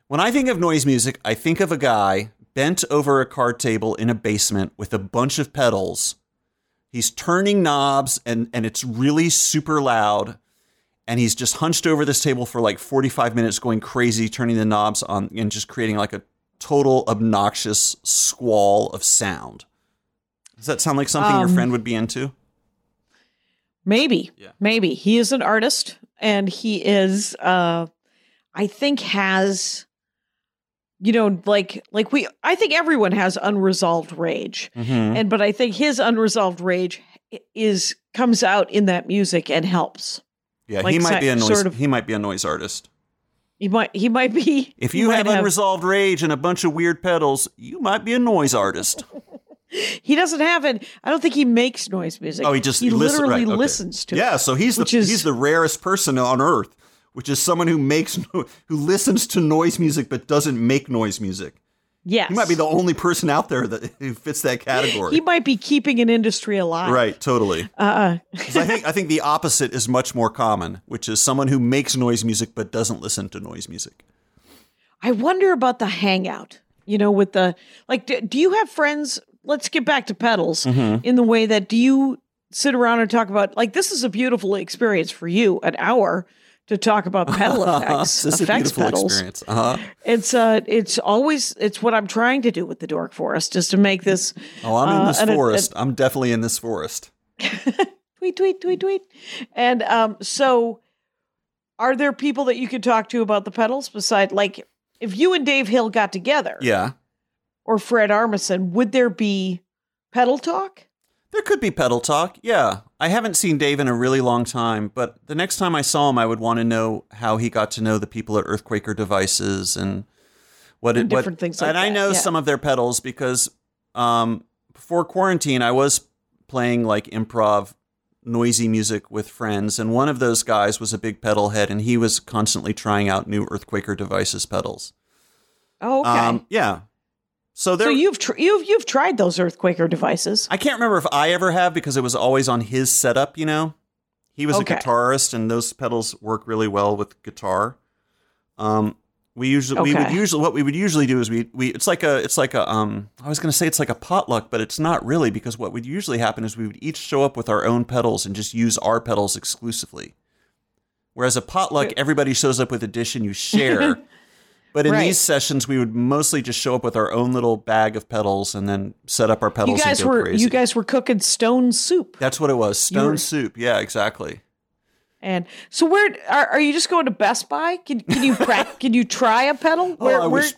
When I think of noise music, I think of a guy bent over a card table in a basement with a bunch of pedals. He's turning knobs and it's really super loud. And he's just hunched over this table for like 45 minutes going crazy, turning the knobs on and just creating like a total obnoxious squall of sound. Does that sound like something your friend would be into? Maybe. Yeah. Maybe. He is an artist, and he is, I think, has... You know, like I think everyone has unresolved rage, mm-hmm. but I think his unresolved rage comes out in that music and helps. Yeah, like, he might be a noise artist. He might be. If you have unresolved rage and a bunch of weird pedals, you might be a noise artist. He doesn't have it. I don't think he makes noise music. Oh, he literally listens to it. Yeah, so he's the rarest person on earth which is someone who listens to noise music but doesn't make noise music. Yes. He might be the only person out there who fits that category. He might be keeping an industry alive. Right, totally. I think the opposite is much more common, which is someone who makes noise music but doesn't listen to noise music. I wonder about the hangout, with the, like, do you have friends? Let's get back to pedals in the way that, do you sit around and talk about, like, this is a beautiful experience for you, an hour to talk about pedal effects. This is a beautiful experience. It's what I'm trying to do with the Dork Forest, is to make this. Oh, I'm in this forest. I'm definitely in this forest. Tweet, tweet, tweet, tweet. And so are there people that you could talk to about the pedals besides, like, if you and Dave Hill got together, yeah, or Fred Armisen, would there be pedal talk? There could be pedal talk, yeah. I haven't seen Dave in a really long time, but the next time I saw him, I would want to know how he got to know the people at Earthquaker Devices and different things like that. And I know some of their pedals because before quarantine, I was playing like improv, noisy music with friends, and one of those guys was a big pedal head, and he was constantly trying out new Earthquaker Devices pedals. Oh, okay. Yeah. So you've tried those Earthquaker Devices. I can't remember if I ever have because it was always on his setup, He was a guitarist and those pedals work really well with guitar. It's like a potluck, but it's not really, because what would usually happen is we would each show up with our own pedals and just use our pedals exclusively. Whereas a potluck, everybody shows up with a dish and you share. But in these sessions, we would mostly just show up with our own little bag of pedals and then set up our pedals and go crazy. You guys were cooking stone soup. That's what it was. Stone soup. Yeah, exactly. And so where are you just going to Best Buy? Can you try a pedal? I wish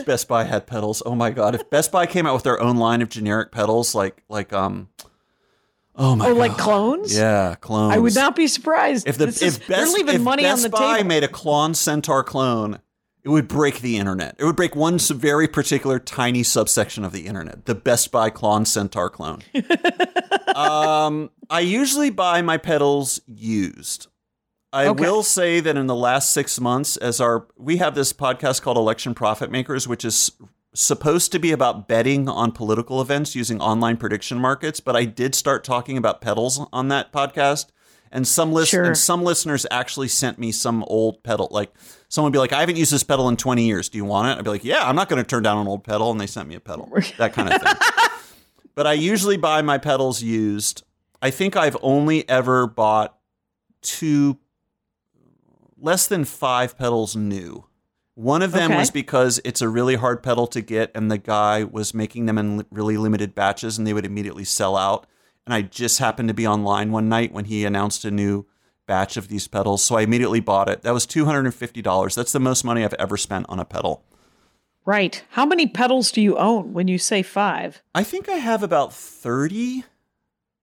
Best Buy had pedals. Oh, my God. If Best Buy came out with their own line of generic pedals, like clones? Yeah, clones. I would not be surprised. If Best Buy made a Klon Centaur clone, it would break the internet. It would break one very particular tiny subsection of the internet, the Best Buy Klon Centaur clone. I usually buy my pedals used. I will say that in the last 6 months, we have this podcast called Election Profit Makers, which is supposed to be about betting on political events using online prediction markets. But I did start talking about pedals on that podcast. And some listeners actually sent me some old pedal. Like, someone would be like, I haven't used this pedal in 20 years. Do you want it? I'd be like, yeah, I'm not going to turn down an old pedal. And they sent me a pedal, that kind of thing. But I usually buy my pedals used. I think I've only ever bought less than 5 pedals new. One of them was because it's a really hard pedal to get. And the guy was making them in really limited batches and they would immediately sell out. And I just happened to be online one night when he announced a new batch of these pedals. So I immediately bought it. That was $250. That's the most money I've ever spent on a pedal. Right. How many pedals do you own when you say 5? I think I have about 30.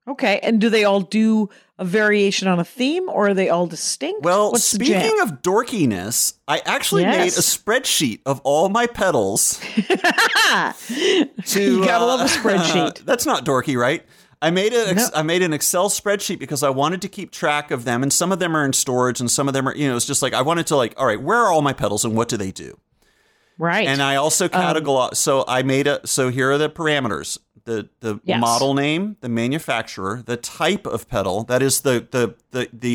Okay. And do they all do a variation on a theme, or are they all distinct? Well, speaking of dorkiness, I actually made a spreadsheet of all my pedals. You gotta love a spreadsheet. That's not dorky, right? I made an Excel spreadsheet because I wanted to keep track of them. And some of them are in storage and some of them are, it's just like, I wanted to all right, where are all my pedals and what do they do? Right. And I also categorized. So here are the parameters, the model name, the manufacturer, the type of pedal. That is the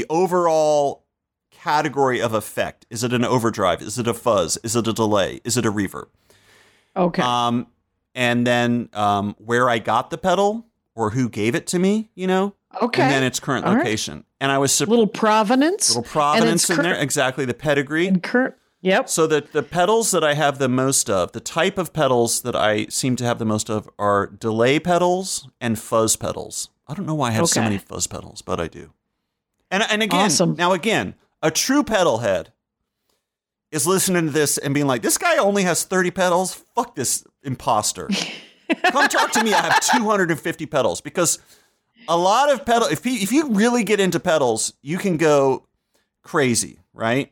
overall category of effect. Is it an overdrive? Is it a fuzz? Is it a delay? Is it a reverb? Okay. And then where I got the pedal, or who gave it to me, Okay. And then its current location. Right. And I was... Little provenance in there. Exactly, the pedigree. Yep. So the pedals that I have the most of, the type of pedals that I seem to have the most of are delay pedals and fuzz pedals. I don't know why I have so many fuzz pedals, but I do. And again, awesome. Now again, a true pedal head is listening to this and being like, this guy only has 30 pedals? Fuck this imposter. Come talk to me. I have 250 pedals, because a lot of pedals, if you really get into pedals, you can go crazy, right?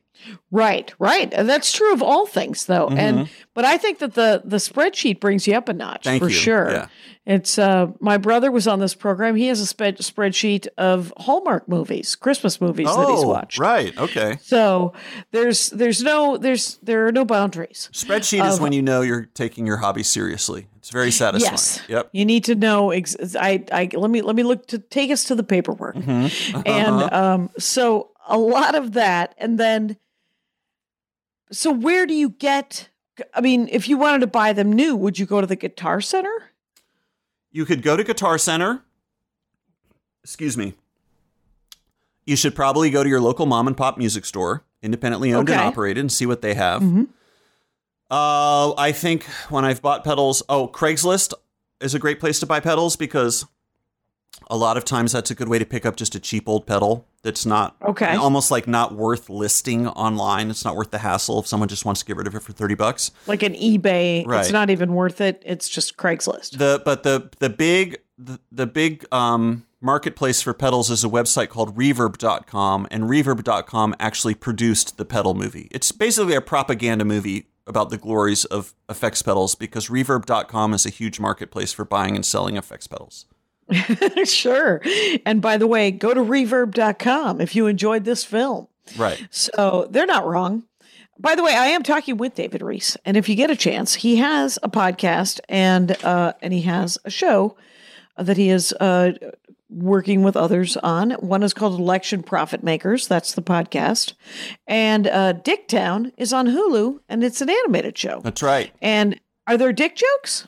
Right, right. And that's true of all things, though. Mm-hmm. But I think that the spreadsheet brings you up a notch. Thank you. Sure. Yeah. It's my brother was on this program. He has a spreadsheet of Hallmark movies, Christmas movies that he's watched. Right. Okay. So there are no boundaries. Spreadsheet is when you know you're taking your hobby seriously. It's very satisfying. Yes. Yep. You need to know. Let me look to take us to the paperwork. Mm-hmm. Uh-huh. And so a lot of that, and then so where do you get? I mean, if you wanted to buy them new, would you go to the Guitar Center? You could go to Guitar Center. Excuse me. You should probably go to your local mom and pop music store, independently owned and operated, and see what they have. Mm-hmm. I think when I've bought pedals, Craigslist is a great place to buy pedals because a lot of times that's a good way to pick up just a cheap old pedal that's not almost like not worth listing online. It's not worth the hassle if someone just wants to get rid of it for $30. Like an eBay, right. It's not even worth it. It's just Craigslist. The big marketplace for pedals is a website called reverb.com, and reverb.com actually produced the pedal movie. It's basically a propaganda movie about the glories of effects pedals because reverb.com is a huge marketplace for buying and selling effects pedals. Sure. And by the way, go to reverb.com if you enjoyed this film. Right. So they're not wrong. By the way, I am talking with David Rees. And if you get a chance, he has a podcast and he has a show that he is working with others on. One is called Election Profit Makers. That's the podcast. And Dicktown is on Hulu, and it's an animated show. That's right. And are there dick jokes?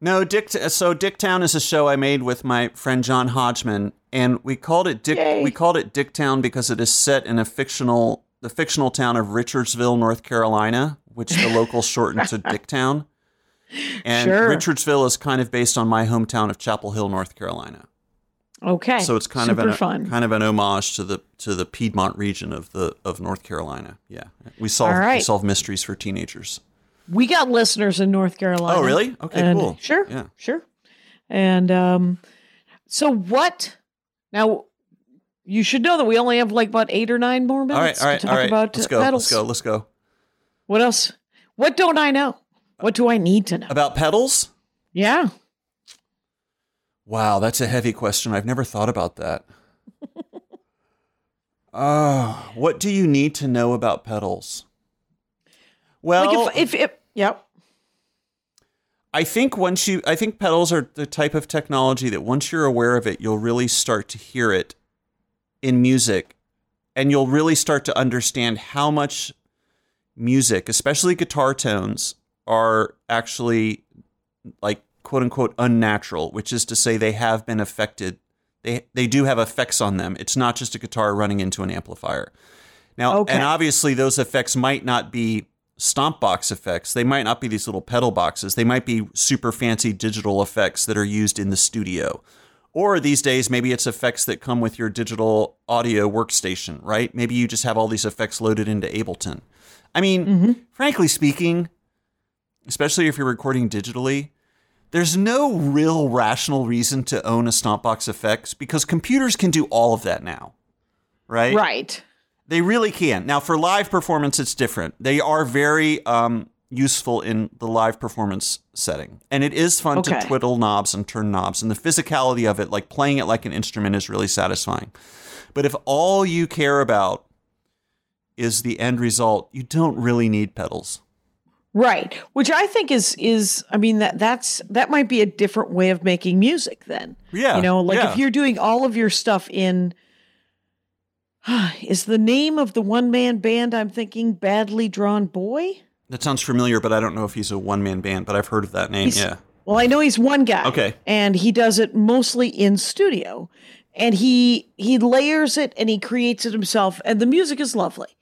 No, so Dicktown is a show I made with my friend John Hodgman, and we called it Dicktown because it is set in the fictional town of Richardsville, North Carolina, which the locals shortened to Dicktown. And sure. Richardsville is kind of based on my hometown of Chapel Hill, North Carolina. Okay. So it's kind of an homage to the Piedmont region of North Carolina. Yeah. We solve mysteries for teenagers. We got listeners in North Carolina. Oh, really? Okay, cool. Sure, yeah. Sure. And so what? Now, you should know that we only have like about 8 or 9 more minutes to talk about pedals. Let's go. What else? What don't I know? What do I need to know? About pedals? Yeah. Wow, that's a heavy question. I've never thought about that. What do you need to know about pedals? Well, like I think pedals are the type of technology that once you're aware of it, you'll really start to hear it in music, and you'll really start to understand how much music, especially guitar tones, are actually like quote unquote unnatural, which is to say they have been affected. They do have effects on them. It's not just a guitar running into an amplifier. Now, and obviously those effects might not be stomp box effects. They might not be these little pedal boxes. They might be super fancy digital effects that are used in the studio. Or these days, maybe it's effects that come with your digital audio workstation, right? Maybe you just have all these effects loaded into Ableton. I mean, frankly speaking, especially if you're recording digitally, there's no real rational reason to own a stomp box effects because computers can do all of that now, right? Right. They really can. Now, for live performance, it's different. They are very useful in the live performance setting. And it is fun to twiddle knobs and turn knobs. And the physicality of it, like playing it like an instrument, is really satisfying. But if all you care about is the end result, you don't really need pedals. Right. Which I think that might be a different way of making music then. Yeah. You know, like if you're doing all of your stuff in... Is the name of the one-man band I'm thinking Badly Drawn Boy? That sounds familiar, but I don't know if he's a one-man band, but I've heard of that name, yeah. Well, I know he's one guy. Okay. And he does it mostly in studio. And he layers it and he creates it himself. And the music is lovely.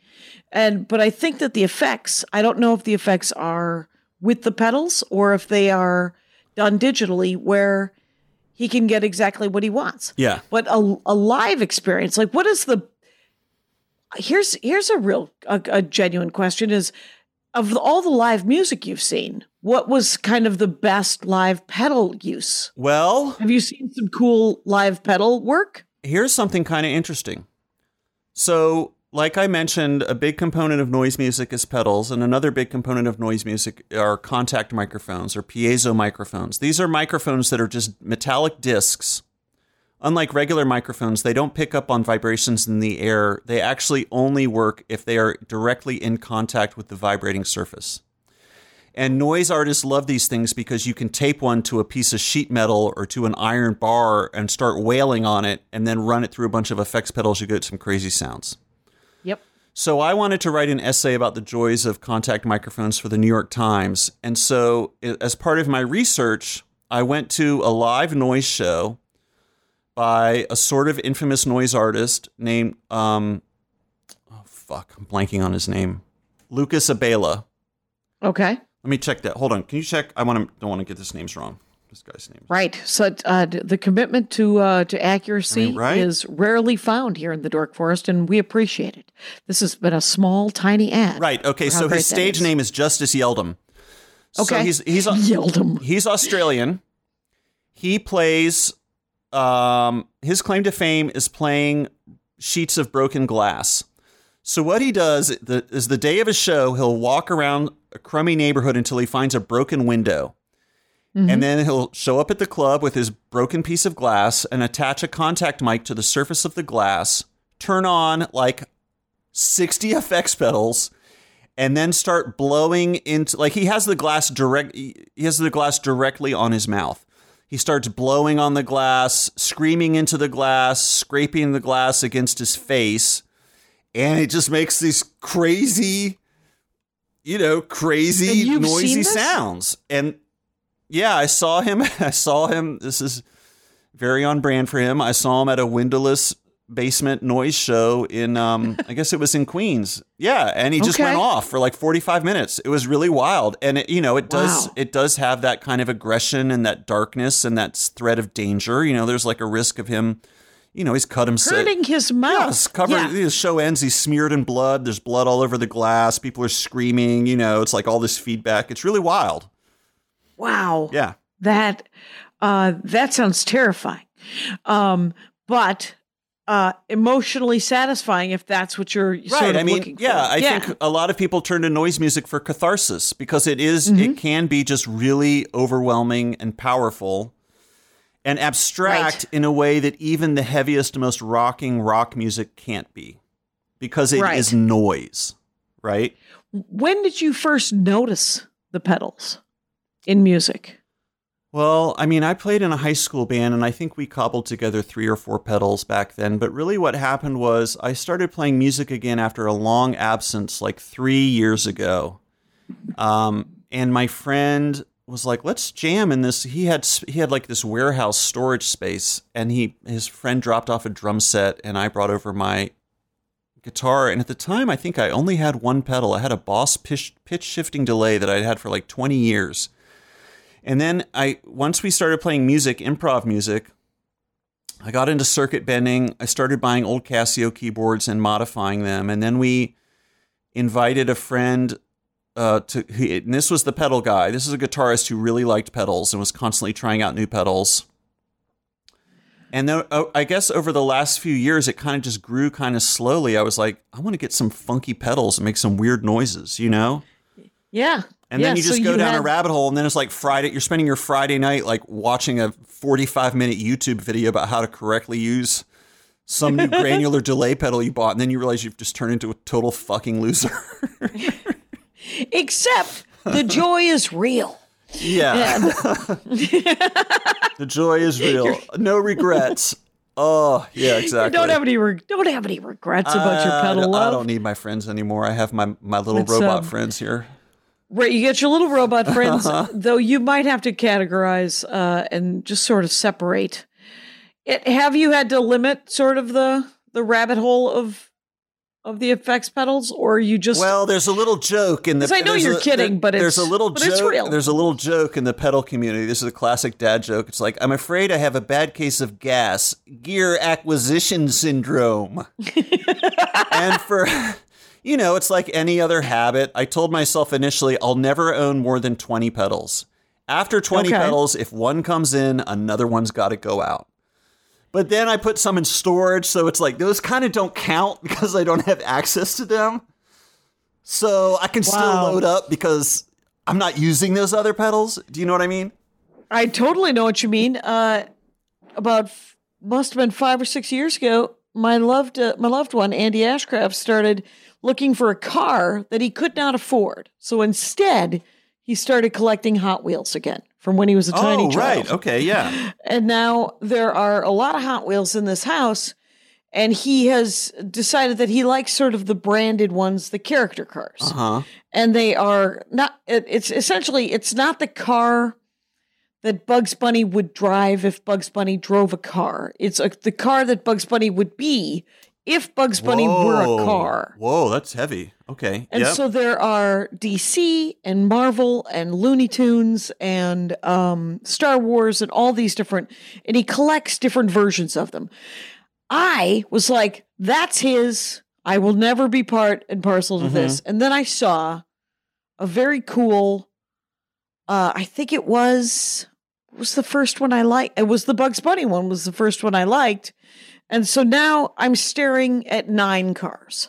But I think that the effects, I don't know if the effects are with the pedals or if they are done digitally where he can get exactly what he wants. Yeah. But a live experience, like what is the... Here's a genuine question is, of all the live music you've seen, what was kind of the best live pedal use? Well... Have you seen some cool live pedal work? Here's something kind of interesting. So Like I mentioned, a big component of noise music is pedals, and another big component of noise music are contact microphones or piezo microphones. These are microphones that are just metallic discs. Unlike regular microphones, they don't pick up on vibrations in the air. They actually only work if they are directly in contact with the vibrating surface. And noise artists love these things because you can tape one to a piece of sheet metal or to an iron bar and start wailing on it and then run it through a bunch of effects pedals. You get some crazy sounds. Yep. So I wanted to write an essay about the joys of contact microphones for the New York Times. And so as part of my research, I went to a live noise show by a sort of infamous noise artist named, I'm blanking on his name, Lucas Abela. Okay. Let me check that. Hold on. Can you check? I don't want to get this name's wrong. This guy's name. Right. So the commitment to accuracy is rarely found here in the Dork Forest, and we appreciate it. This has been a small, tiny ad. Right. Okay. So his stage name is Justice Yeldum. Okay. So he's Yeldum. He's Australian. He plays. His claim to fame is playing sheets of broken glass. So what he does is the day of his show, he'll walk around a crummy neighborhood until he finds a broken window. Mm-hmm. And then he'll show up at the club with his broken piece of glass and attach a contact mic to the surface of the glass, turn on like 60 effects pedals, and then start blowing into, like, he has the glass directly on his mouth. He starts blowing on the glass, screaming into the glass, scraping the glass against his face, and it just makes these crazy noisy sounds. And yeah, I saw him. This is very on brand for him. I saw him at a windowless basement noise show in, I guess it was in Queens. Yeah. And he just went off for like 45 minutes. It was really wild. And it does have that kind of aggression and that darkness and that threat of danger. You know, there's like a risk of him, you know, he's cut himself. Hurting his mouth. Yes, covered. Yeah. The show ends. He's smeared in blood. There's blood all over the glass. People are screaming, you know, it's like all this feedback. It's really wild. Wow. Yeah. That sounds terrifying, but emotionally satisfying if that's what you're looking for. Yeah. I think a lot of people turn to noise music for catharsis because it is, it can be just really overwhelming and powerful and abstract in a way that even the heaviest, most rocking rock music can't be because it is noise, right? When did you first notice the pedals in music? Well, I mean, I played in a high school band, and I think we cobbled together 3 or 4 pedals back then. But really what happened was I started playing music again after a long absence, like 3 years ago. And my friend was like, let's jam in this. He had like this warehouse storage space, and his friend dropped off a drum set, and I brought over my guitar. And at the time, I think I only had one pedal. I had a Boss pitch shifting delay that I'd had for like 20 years. And then once we started playing music, improv music, I got into circuit bending. I started buying old Casio keyboards and modifying them. And then we invited a friend and this was the pedal guy. This is a guitarist who really liked pedals and was constantly trying out new pedals. And then I guess over the last few years, it kind of just grew kind of slowly. I was like, I want to get some funky pedals and make some weird noises, you know? Yeah. And then you just go down a rabbit hole, and then it's like Friday. You're spending your Friday night like watching a 45-minute YouTube video about how to correctly use some new granular delay pedal you bought, and then you realize you've just turned into a total fucking loser. Except the joy is real. Yeah. The joy is real. No regrets. Oh, yeah, exactly. Don't have any regrets about your pedal love. I don't need my friends anymore. I have my little robot friends here. Right, you get your little robot friends, though you might have to categorize and just sort of separate it. Have you had to limit sort of the rabbit hole of the effects pedals, or you just? Well, there's a little joke in the. I know you're kidding, but there's a little joke. There's a little joke in the pedal community. This is a classic dad joke. It's like, I'm afraid I have a bad case of gear acquisition syndrome, and for. You know, it's like any other habit. I told myself initially, I'll never own more than 20 pedals. After 20 pedals, if one comes in, another one's got to go out. But then I put some in storage, so it's like those kind of don't count because I don't have access to them. So I can still load up because I'm not using those other pedals. Do you know what I mean? I totally know what you mean. Must have been 5 or 6 years ago, my loved one, Andy Ashcraft, started looking for a car that he could not afford. So instead, he started collecting Hot Wheels again from when he was a tiny child. Oh, right. Okay, yeah. And now there are a lot of Hot Wheels in this house, and he has decided that he likes sort of the branded ones, the character cars. Uh-huh. And they are not, it's not the car that Bugs Bunny would drive if Bugs Bunny drove a car. It's the car that Bugs Bunny would be if Bugs Bunny were a car. Whoa, that's heavy. Okay. And so there are DC and Marvel and Looney Tunes and Star Wars and all these different, and he collects different versions of them. I was like, that's his. I will never be part and parcel to this. And then I saw a very cool, I think it was the first one I liked. It was the Bugs Bunny one was the first one I liked. And so now I'm staring at 9 cars.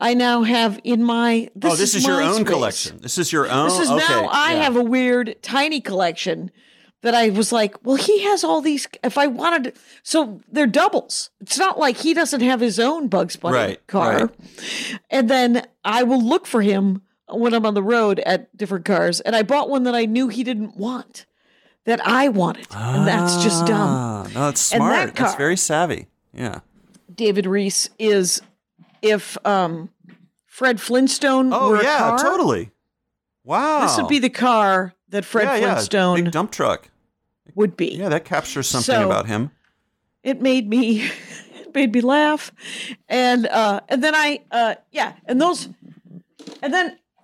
I now have in my... This is your own collection. This is your own... I have a weird, tiny collection that I was like, well, he has all these... If I wanted... So they're doubles. It's not like he doesn't have his own Bugs Bunny car. Right. And then I will look for him when I'm on the road at different cars. And I bought one that I knew he didn't want, that I wanted. And that's just dumb. No, it's smart. That car, that's very savvy. Yeah. David Rees is, if Fred Flintstone were a car. Oh, yeah, totally. Wow. This would be the car that Fred Flintstone. Yeah, big dump truck. Would be. Yeah, that captures something about him. It made me laugh. And then I,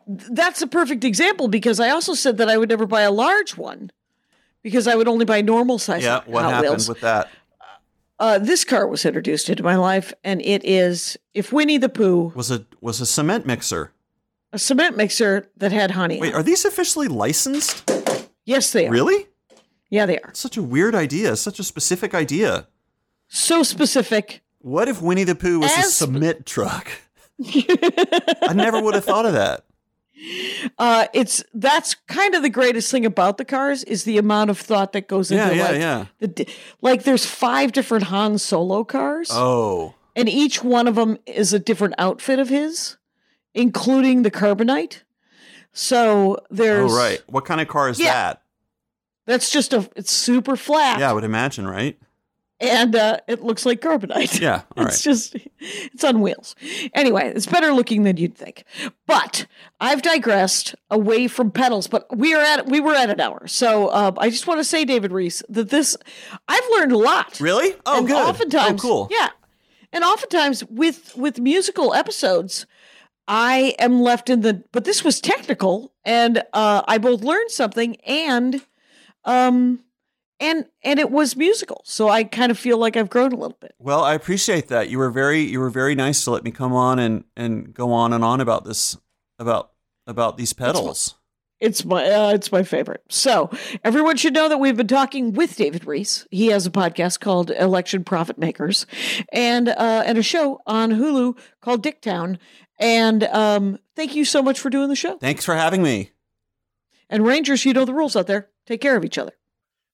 that's a perfect example because I also said that I would never buy a large one because I would only buy normal size Hot Wheels. Yeah, what happened with that? This car was introduced into my life, and it is, if Winnie the Pooh... Was a cement mixer. A cement mixer that had honey. Wait, are these officially licensed? Yes, they are. Really? Yeah, they are. That's such a weird idea. Such a specific idea. So specific. What if Winnie the Pooh was a cement truck? I never would have thought of that. That's kind of the greatest thing about the cars is the amount of thought that goes into like there's 5 different Han Solo cars. Oh, and each one of them is a different outfit of his, including the carbonite. So there's what kind of car is that? That's just it's super flat. Yeah, I would imagine, right? And it looks like carbonite. Yeah, all right. It's on wheels. Anyway, it's better looking than you'd think. But I've digressed away from pedals. But we were at an hour, so I just want to say, David Rees, that I've learned a lot. Really? Oh, and good. Oftentimes, cool. Yeah, and oftentimes with musical episodes, I am left in the. But this was technical, and I both learned something And it was musical, so I kind of feel like I've grown a little bit. Well, I appreciate that. You were very nice to let me come on and go on and on about this about these pedals. It's my favorite. So everyone should know that we've been talking with David Rees. He has a podcast called Election Profit Makers, and a show on Hulu called Dicktown. And thank you so much for doing the show. Thanks for having me. And Rangers, you know the rules out there. Take care of each other.